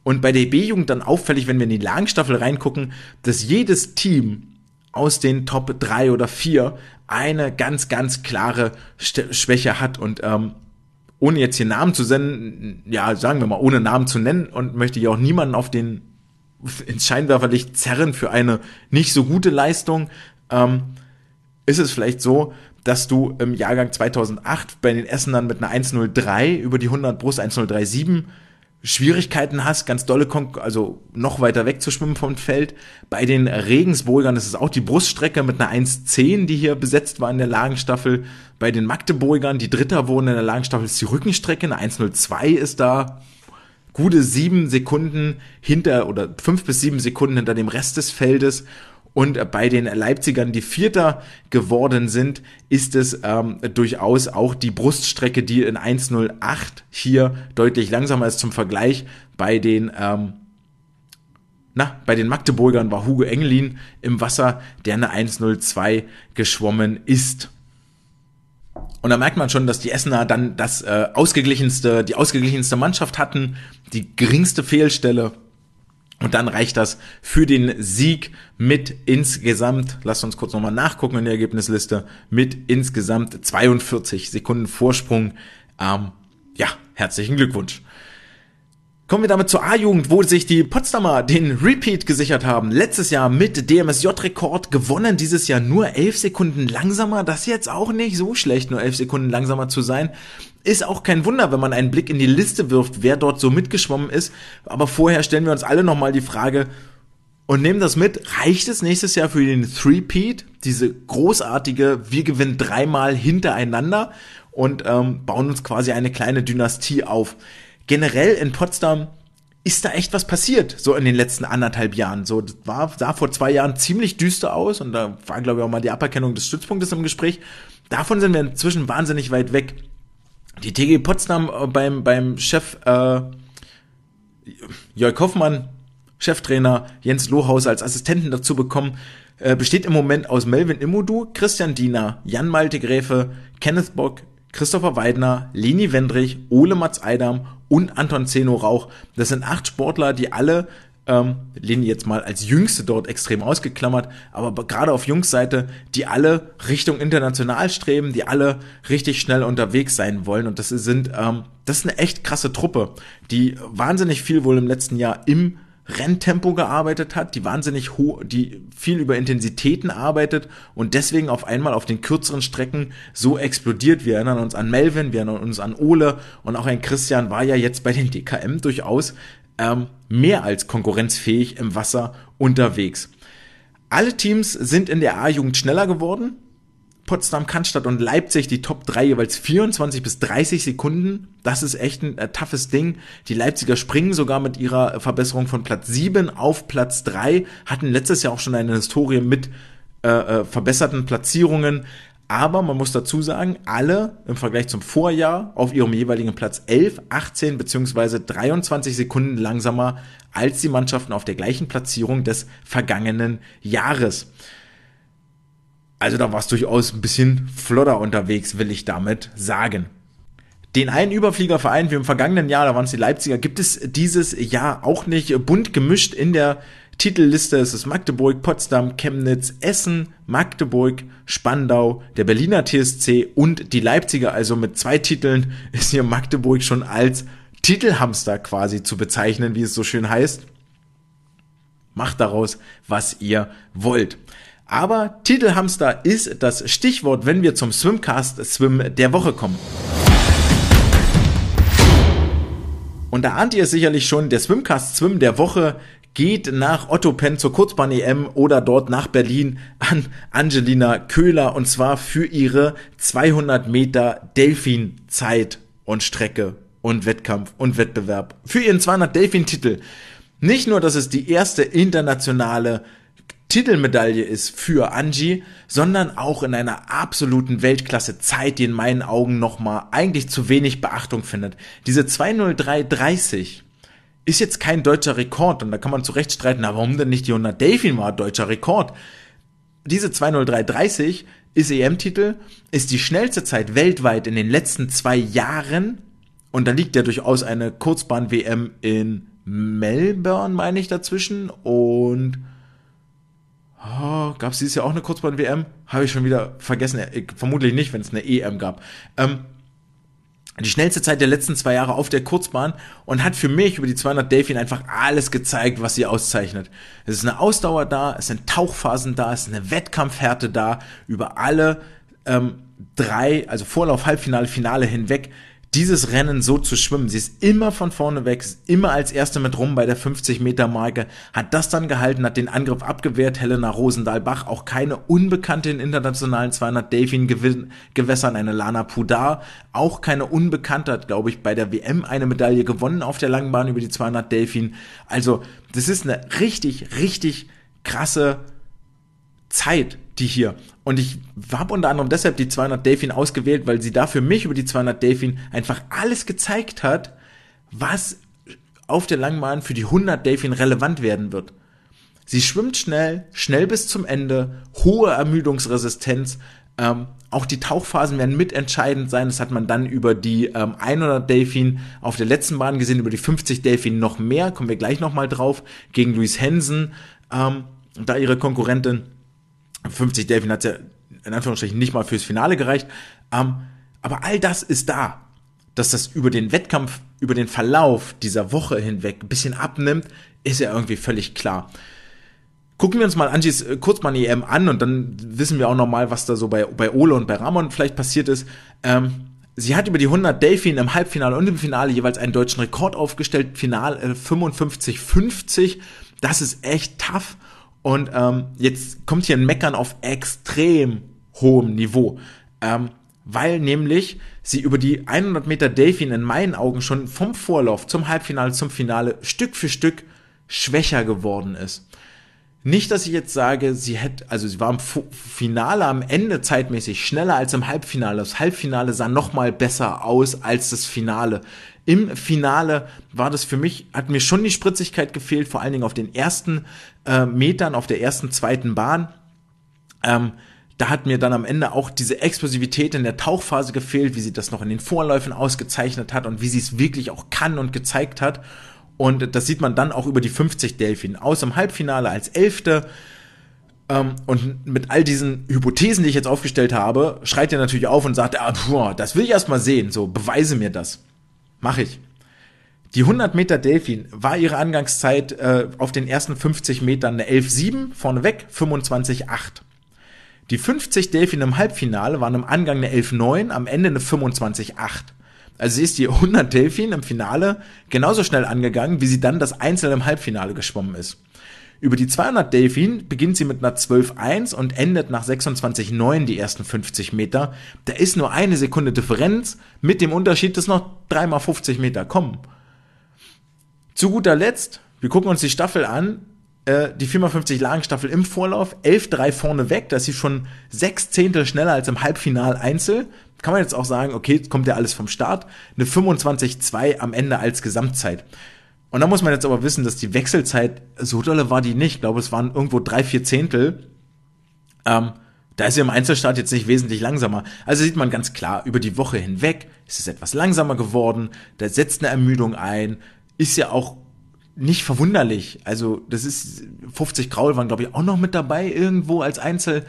Und bei der B-Jugend dann auffällig, wenn wir in die Lagenstaffel reingucken, dass jedes Team aus den Top drei oder vier eine ganz, ganz klare Schwäche hat. Und ähm, ohne jetzt hier Namen zu nennen, ja, sagen wir mal, ohne Namen zu nennen, und möchte ja auch niemanden auf den ins Scheinwerferlicht zerren für eine nicht so gute Leistung, ähm, ist es vielleicht so, dass du im Jahrgang zweitausendacht bei den Essenern mit einer eins null drei über die hundert Brust eins null drei sieben Schwierigkeiten hast, ganz dolle, Kon- also noch weiter weg zu schwimmen vom Feld. Bei den Regensburgern ist es auch die Bruststrecke mit einer eins zehn, die hier besetzt war in der Lagenstaffel. Bei den Magdeburgern, die Dritter wurden in der Lagenstaffel, ist die Rückenstrecke, eine eins null zwei ist da. Gute sieben Sekunden hinter, oder fünf bis sieben Sekunden hinter dem Rest des Feldes. Und bei den Leipzigern, die Vierter geworden sind, ist es ähm, durchaus auch die Bruststrecke, die in eins null acht hier deutlich langsamer ist. Zum Vergleich, bei den ähm, na, bei den Magdeburgern war Hugo Engelin im Wasser, der eine eins null zwei geschwommen ist. Und da merkt man schon, dass die Essener dann das äh, ausgeglichenste, die ausgeglichenste Mannschaft hatten, die geringste Fehlstelle. Und dann reicht das für den Sieg mit insgesamt, lasst uns kurz nochmal nachgucken in der Ergebnisliste, mit insgesamt zweiundvierzig Sekunden Vorsprung. Ähm, ja, herzlichen Glückwunsch. Kommen wir damit zur A-Jugend, wo sich die Potsdamer den Repeat gesichert haben. Letztes Jahr mit D M S J-Rekord gewonnen, dieses Jahr nur elf Sekunden langsamer. Das ist jetzt auch nicht so schlecht, nur elf Sekunden langsamer zu sein. Ist auch kein Wunder, wenn man einen Blick in die Liste wirft, wer dort so mitgeschwommen ist. Aber vorher stellen wir uns alle nochmal die Frage und nehmen das mit. Reicht es nächstes Jahr für den Threepeat, diese großartige, wir gewinnen dreimal hintereinander und ähm, bauen uns quasi eine kleine Dynastie auf? Generell in Potsdam ist da echt was passiert, so in den letzten anderthalb Jahren. So, das war, sah vor zwei Jahren ziemlich düster aus und da war, glaube ich, auch mal die Aberkennung des Stützpunktes im Gespräch. Davon sind wir inzwischen wahnsinnig weit weg. Die T G Potsdam beim, beim Chef äh, Jörg Hoffmann, Cheftrainer Jens Lohaus als Assistenten dazu bekommen, äh, besteht im Moment aus Melvin Immodu, Christian Diener, Jan Malte Gräfe, Kenneth Bock, Christopher Weidner, Leni Wendrich, Ole Mats Eidam und Anton Zeno Rauch. Das sind acht Sportler, die alle, ähm, Leni jetzt mal als Jüngste dort extrem ausgeklammert, aber gerade auf Jungsseite, die alle Richtung international streben, die alle richtig schnell unterwegs sein wollen. Und das sind, ähm, das ist eine echt krasse Truppe, die wahnsinnig viel wohl im letzten Jahr im Renntempo gearbeitet hat, die wahnsinnig ho- die viel über Intensitäten arbeitet und deswegen auf einmal auf den kürzeren Strecken so explodiert. Wir erinnern uns an Melvin, wir erinnern uns an Ole und auch ein Christian war ja jetzt bei den D K M durchaus ähm, mehr als konkurrenzfähig im Wasser unterwegs. Alle Teams sind in der A-Jugend schneller geworden. Potsdam, Cannstatt und Leipzig, die Top drei jeweils vierundzwanzig bis dreißig Sekunden. Das ist echt ein äh, toughes Ding. Die Leipziger springen sogar mit ihrer Verbesserung von Platz sieben auf Platz drei, hatten letztes Jahr auch schon eine Historie mit äh, äh, verbesserten Platzierungen. Aber man muss dazu sagen, alle im Vergleich zum Vorjahr auf ihrem jeweiligen Platz elf, achtzehn bzw. dreiundzwanzig Sekunden langsamer als die Mannschaften auf der gleichen Platzierung des vergangenen Jahres. Also da war es durchaus ein bisschen flotter unterwegs, will ich damit sagen. Den einen Überfliegerverein wie im vergangenen Jahr, da waren es die Leipziger, gibt es dieses Jahr auch nicht. Bunt gemischt in der Titelliste ist es Magdeburg, Potsdam, Chemnitz, Essen, Magdeburg, Spandau, der Berliner T S C und die Leipziger. Also mit zwei Titeln ist hier Magdeburg schon als Titelhamster quasi zu bezeichnen, wie es so schön heißt. Macht daraus, was ihr wollt. Aber Titelhamster ist das Stichwort, wenn wir zum Swimcast Swim der Woche kommen. Und da ahnt ihr es sicherlich schon, der Swimcast Swim der Woche geht nach Otopeni zur Kurzbahn-E M oder dort nach Berlin an Angelina Köhler, und zwar für ihre zweihundert Meter Delfin-Zeit und Strecke und Wettkampf und Wettbewerb. Für ihren zweihundert Delfin-Titel. Nicht nur, dass es die erste internationale Titelmedaille ist für Angie, sondern auch in einer absoluten Weltklasse-Zeit, die in meinen Augen nochmal eigentlich zu wenig Beachtung findet. Diese zwei null drei dreißig ist jetzt kein deutscher Rekord, und da kann man zu Recht streiten, na, warum denn nicht die hundert Delfin war deutscher Rekord? Diese zwei null drei dreißig ist E M-Titel, ist die schnellste Zeit weltweit in den letzten zwei Jahren, und da liegt ja durchaus eine Kurzbahn-W M in Melbourne, meine ich, dazwischen, und oh, gab es dieses Jahr auch eine Kurzbahn-W M? Habe ich schon wieder vergessen. Vermutlich nicht, wenn es eine E M gab. Ähm, die schnellste Zeit der letzten zwei Jahre auf der Kurzbahn, und hat für mich über die zweihundert Delfin einfach alles gezeigt, was sie auszeichnet. Es ist eine Ausdauer da, es sind Tauchphasen da, es ist eine Wettkampfhärte da, über alle ähm, drei, also Vorlauf, Halbfinale, Finale hinweg, dieses Rennen so zu schwimmen. Sie ist immer von vorne weg, ist immer als Erste mit rum bei der fünfzig-Meter-Marke, hat das dann gehalten, hat den Angriff abgewehrt. Helena Rosendahl-Bach, auch keine Unbekannte in internationalen zweihundert Delfin-Gewässern, eine Lana Pudar, auch keine Unbekannte, hat, glaube ich, bei der W M eine Medaille gewonnen auf der Langbahn über die zweihundert Delfin. Also, das ist eine richtig, richtig krasse Zeit, die hier. Und ich habe unter anderem deshalb die zweihundert Delfin ausgewählt, weil sie da für mich über die zweihundert Delfin einfach alles gezeigt hat, was auf der Langbahn für die hundert Delfin relevant werden wird. Sie schwimmt schnell, schnell bis zum Ende, hohe Ermüdungsresistenz, ähm, auch die Tauchphasen werden mitentscheidend sein. Das hat man dann über die ähm, hundert Delfin auf der letzten Bahn gesehen, über die fünfzig Delfin noch mehr, kommen wir gleich nochmal drauf, gegen Louise Hensen, ähm, da ihre Konkurrentin. fünfzig Delfin hat es ja in Anführungsstrichen nicht mal fürs Finale gereicht. Ähm, aber all das ist da. Dass das über den Wettkampf, über den Verlauf dieser Woche hinweg ein bisschen abnimmt, ist ja irgendwie völlig klar. Gucken wir uns mal Angies äh, Kurzbahn-E M an, und dann wissen wir auch nochmal, was da so bei, bei Ole und bei Ramon vielleicht passiert ist. Ähm, sie hat über die hundert Delfin im Halbfinale und im Finale jeweils einen deutschen Rekord aufgestellt. Final äh, fünfundfünfzig fünfzig. Das ist echt tough. Und ähm, jetzt kommt hier ein Meckern auf extrem hohem Niveau, ähm, weil nämlich sie über die hundert Meter Delfin in meinen Augen schon vom Vorlauf zum Halbfinale zum Finale Stück für Stück schwächer geworden ist. Nicht, dass ich jetzt sage, sie hätte, also sie war im Finale am Ende zeitmäßig schneller als im Halbfinale. Das Halbfinale sah nochmal besser aus als das Finale. Im Finale war das für mich, hat mir schon die Spritzigkeit gefehlt, vor allen Dingen auf den ersten äh, Metern, auf der ersten, zweiten Bahn. Ähm, da hat mir dann am Ende auch diese Explosivität in der Tauchphase gefehlt, wie sie das noch in den Vorläufen ausgezeichnet hat und wie sie es wirklich auch kann und gezeigt hat. Und das sieht man dann auch über die fünfzig Delfin aus im Halbfinale als Elfte. Ähm, und mit all diesen Hypothesen, die ich jetzt aufgestellt habe, schreit er natürlich auf und sagt, ah, boah, das will ich erst mal sehen, so beweise mir das. Mach ich. Die hundert Meter Delfin war ihre Angangszeit äh, auf den ersten fünfzig Metern eine elf Komma sieben, vorneweg fünfundzwanzig Komma acht. Die fünfzig Delfin im Halbfinale waren im Angang eine elf Komma neun, am Ende eine fünfundzwanzig Komma acht. Also sie ist die hundert Delfin im Finale genauso schnell angegangen, wie sie dann das Einzel im Halbfinale geschwommen ist. Über die zweihundert Delfin beginnt sie mit einer zwölf Komma eins und endet nach sechsundzwanzig Komma neun die ersten fünfzig Meter. Da ist nur eine Sekunde Differenz, mit dem Unterschied, dass noch drei mal fünfzig Meter kommen. Zu guter Letzt, wir gucken uns die Staffel an, äh, die vier mal fünfzig Lagen Staffel im Vorlauf, elf Komma drei vorne weg, da ist sie schon sechs Zehntel schneller als im Halbfinal-Einzel. Kann man jetzt auch sagen, okay, jetzt kommt ja alles vom Start, eine fünfundzwanzig Komma zwei am Ende als Gesamtzeit. Und da muss man jetzt aber wissen, dass die Wechselzeit, so dolle war die nicht, ich glaube, es waren irgendwo drei, vier Zehntel, ähm, da ist sie im Einzelstart jetzt nicht wesentlich langsamer. Also sieht man ganz klar, über die Woche hinweg ist es etwas langsamer geworden, da setzt eine Ermüdung ein, ist ja auch nicht verwunderlich, also das ist, fünfzig Graul waren, glaube ich, auch noch mit dabei irgendwo als Einzel.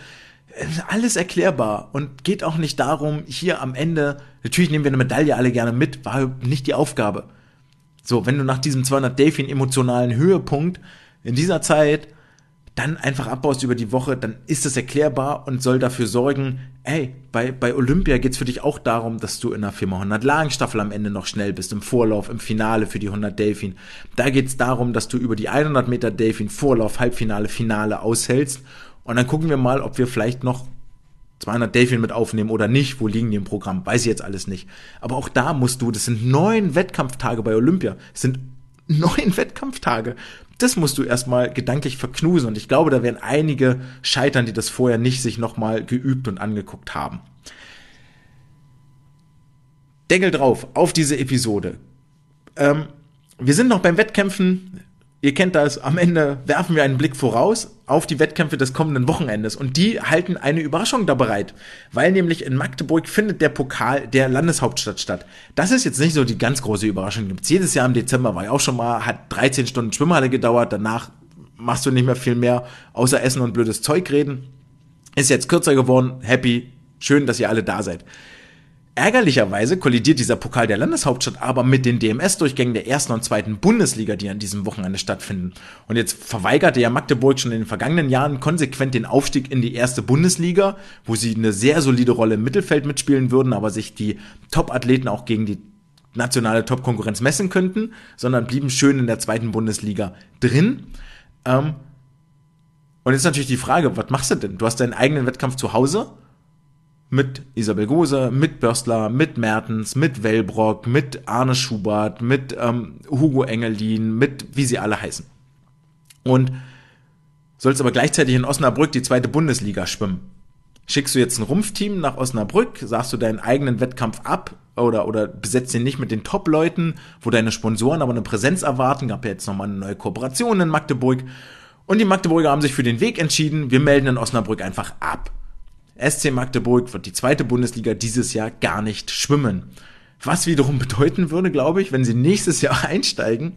Alles erklärbar und geht auch nicht darum, hier am Ende, natürlich nehmen wir eine Medaille alle gerne mit, war nicht die Aufgabe. So, wenn du nach diesem zweihundert Delfin emotionalen Höhepunkt in dieser Zeit dann einfach abbaust über die Woche, dann ist das erklärbar und soll dafür sorgen, ey, bei, bei Olympia geht's für dich auch darum, dass du in der viermal hundert Lagen Staffel am Ende noch schnell bist, im Vorlauf, im Finale für die hundert Delfin. Da geht's darum, dass du über die hundert Meter Delfin Vorlauf, Halbfinale, Finale aushältst. Und dann gucken wir mal, ob wir vielleicht noch zweihundert Delfin mit aufnehmen oder nicht, wo liegen die im Programm, weiß ich jetzt alles nicht. Aber auch da musst du, das sind neun Wettkampftage bei Olympia, das sind neun Wettkampftage, das musst du erstmal gedanklich verknusen und ich glaube, da werden einige scheitern, die das vorher nicht sich nochmal geübt und angeguckt haben. Deckel drauf, auf diese Episode. Ähm, wir sind noch beim Wettkämpfen. Ihr kennt das, am Ende werfen wir einen Blick voraus auf die Wettkämpfe des kommenden Wochenendes und die halten eine Überraschung da bereit, weil nämlich in Magdeburg findet der Pokal der Landeshauptstadt statt. Das ist jetzt nicht so die ganz große Überraschung, gibt es jedes Jahr im Dezember, war ich auch schon mal, hat dreizehn Stunden Schwimmhalle gedauert, danach machst du nicht mehr viel mehr, außer essen und blödes Zeug reden. Ist jetzt kürzer geworden, happy, schön, dass ihr alle da seid. Ärgerlicherweise kollidiert dieser Pokal der Landeshauptstadt aber mit den D M S-Durchgängen der ersten und zweiten Bundesliga, die an diesem Wochenende stattfinden. Und jetzt verweigerte ja Magdeburg schon in den vergangenen Jahren konsequent den Aufstieg in die erste Bundesliga, wo sie eine sehr solide Rolle im Mittelfeld mitspielen würden, aber sich die Top-Athleten auch gegen die nationale Top-Konkurrenz messen könnten, sondern blieben schön in der zweiten Bundesliga drin. Ähm und jetzt ist natürlich die Frage, was machst du denn? Du hast deinen eigenen Wettkampf zu Hause, mit Isabel Gose, mit Börstler, mit Mertens, mit Wellbrock, mit Arne Schubert, mit ähm, Hugo Engelin, mit wie sie alle heißen. Und sollst aber gleichzeitig in Osnabrück die zweite Bundesliga schwimmen. Schickst du jetzt ein Rumpfteam nach Osnabrück, sagst du deinen eigenen Wettkampf ab oder, oder besetzt ihn nicht mit den Top-Leuten, wo deine Sponsoren aber eine Präsenz erwarten, gab ja jetzt nochmal eine neue Kooperation in Magdeburg. Und die Magdeburger haben sich für den Weg entschieden, wir melden in Osnabrück einfach ab. S C Magdeburg wird die zweite Bundesliga dieses Jahr gar nicht schwimmen. Was wiederum bedeuten würde, glaube ich, wenn sie nächstes Jahr einsteigen,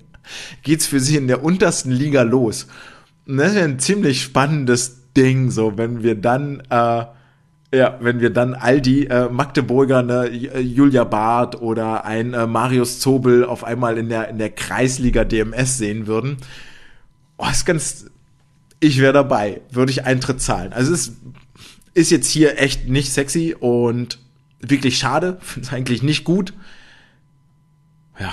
geht's für sie in der untersten Liga los. Und das ist ja ein ziemlich spannendes Ding, so wenn wir dann, äh, ja, wenn wir dann all die äh, Magdeburger, ne, Julia Barth oder ein äh, Marius Zobel auf einmal in der in der Kreisliga D M S sehen würden. Oh, ist ganz, ich wäre dabei, würde ich Eintritt zahlen. Also es ist Ist jetzt hier echt nicht sexy und wirklich schade, finde es eigentlich nicht gut. Ja,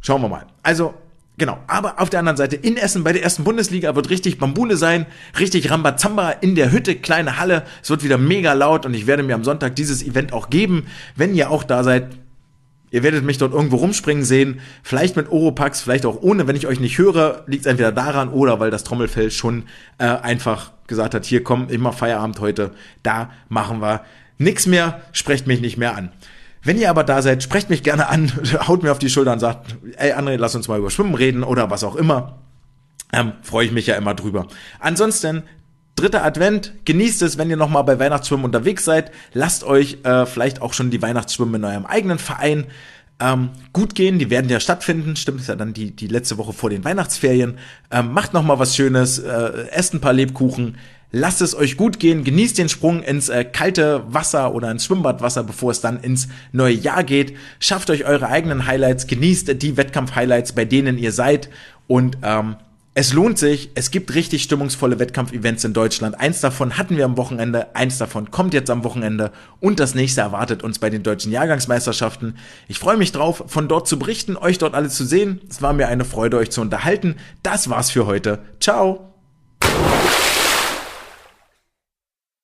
schauen wir mal. Also, genau, aber auf der anderen Seite in Essen bei der ersten Bundesliga wird richtig Bambule sein, richtig Rambazamba in der Hütte, kleine Halle. Es wird wieder mega laut und ich werde mir am Sonntag dieses Event auch geben. Wenn ihr auch da seid, ihr werdet mich dort irgendwo rumspringen sehen, vielleicht mit Oropax, vielleicht auch ohne, wenn ich euch nicht höre, liegt es entweder daran oder weil das Trommelfell schon äh, einfach gesagt hat, hier komm, immer Feierabend heute, da machen wir nichts mehr, sprecht mich nicht mehr an. Wenn ihr aber da seid, sprecht mich gerne an, haut mir auf die Schulter und sagt, ey André, lass uns mal über Schwimmen reden oder was auch immer, ähm, freue ich mich ja immer drüber. Ansonsten, dritter Advent, genießt es, wenn ihr nochmal bei Weihnachtsschwimmen unterwegs seid, lasst euch äh, vielleicht auch schon die Weihnachtsschwimmen in eurem eigenen Verein Ähm, gut gehen, die werden ja stattfinden, stimmt, ist ja dann die, die letzte Woche vor den Weihnachtsferien, ähm, macht nochmal was Schönes, äh, esst ein paar Lebkuchen, lasst es euch gut gehen, genießt den Sprung ins äh, kalte Wasser oder ins Schwimmbadwasser, bevor es dann ins neue Jahr geht, schafft euch eure eigenen Highlights, genießt die Wettkampf-Highlights, bei denen ihr seid und ähm, es lohnt sich, es gibt richtig stimmungsvolle Wettkampf-Events in Deutschland. Eins davon hatten wir am Wochenende, eins davon kommt jetzt am Wochenende und das nächste erwartet uns bei den deutschen Jahrgangsmeisterschaften. Ich freue mich drauf, von dort zu berichten, euch dort alle zu sehen. Es war mir eine Freude, euch zu unterhalten. Das war's für heute. Ciao!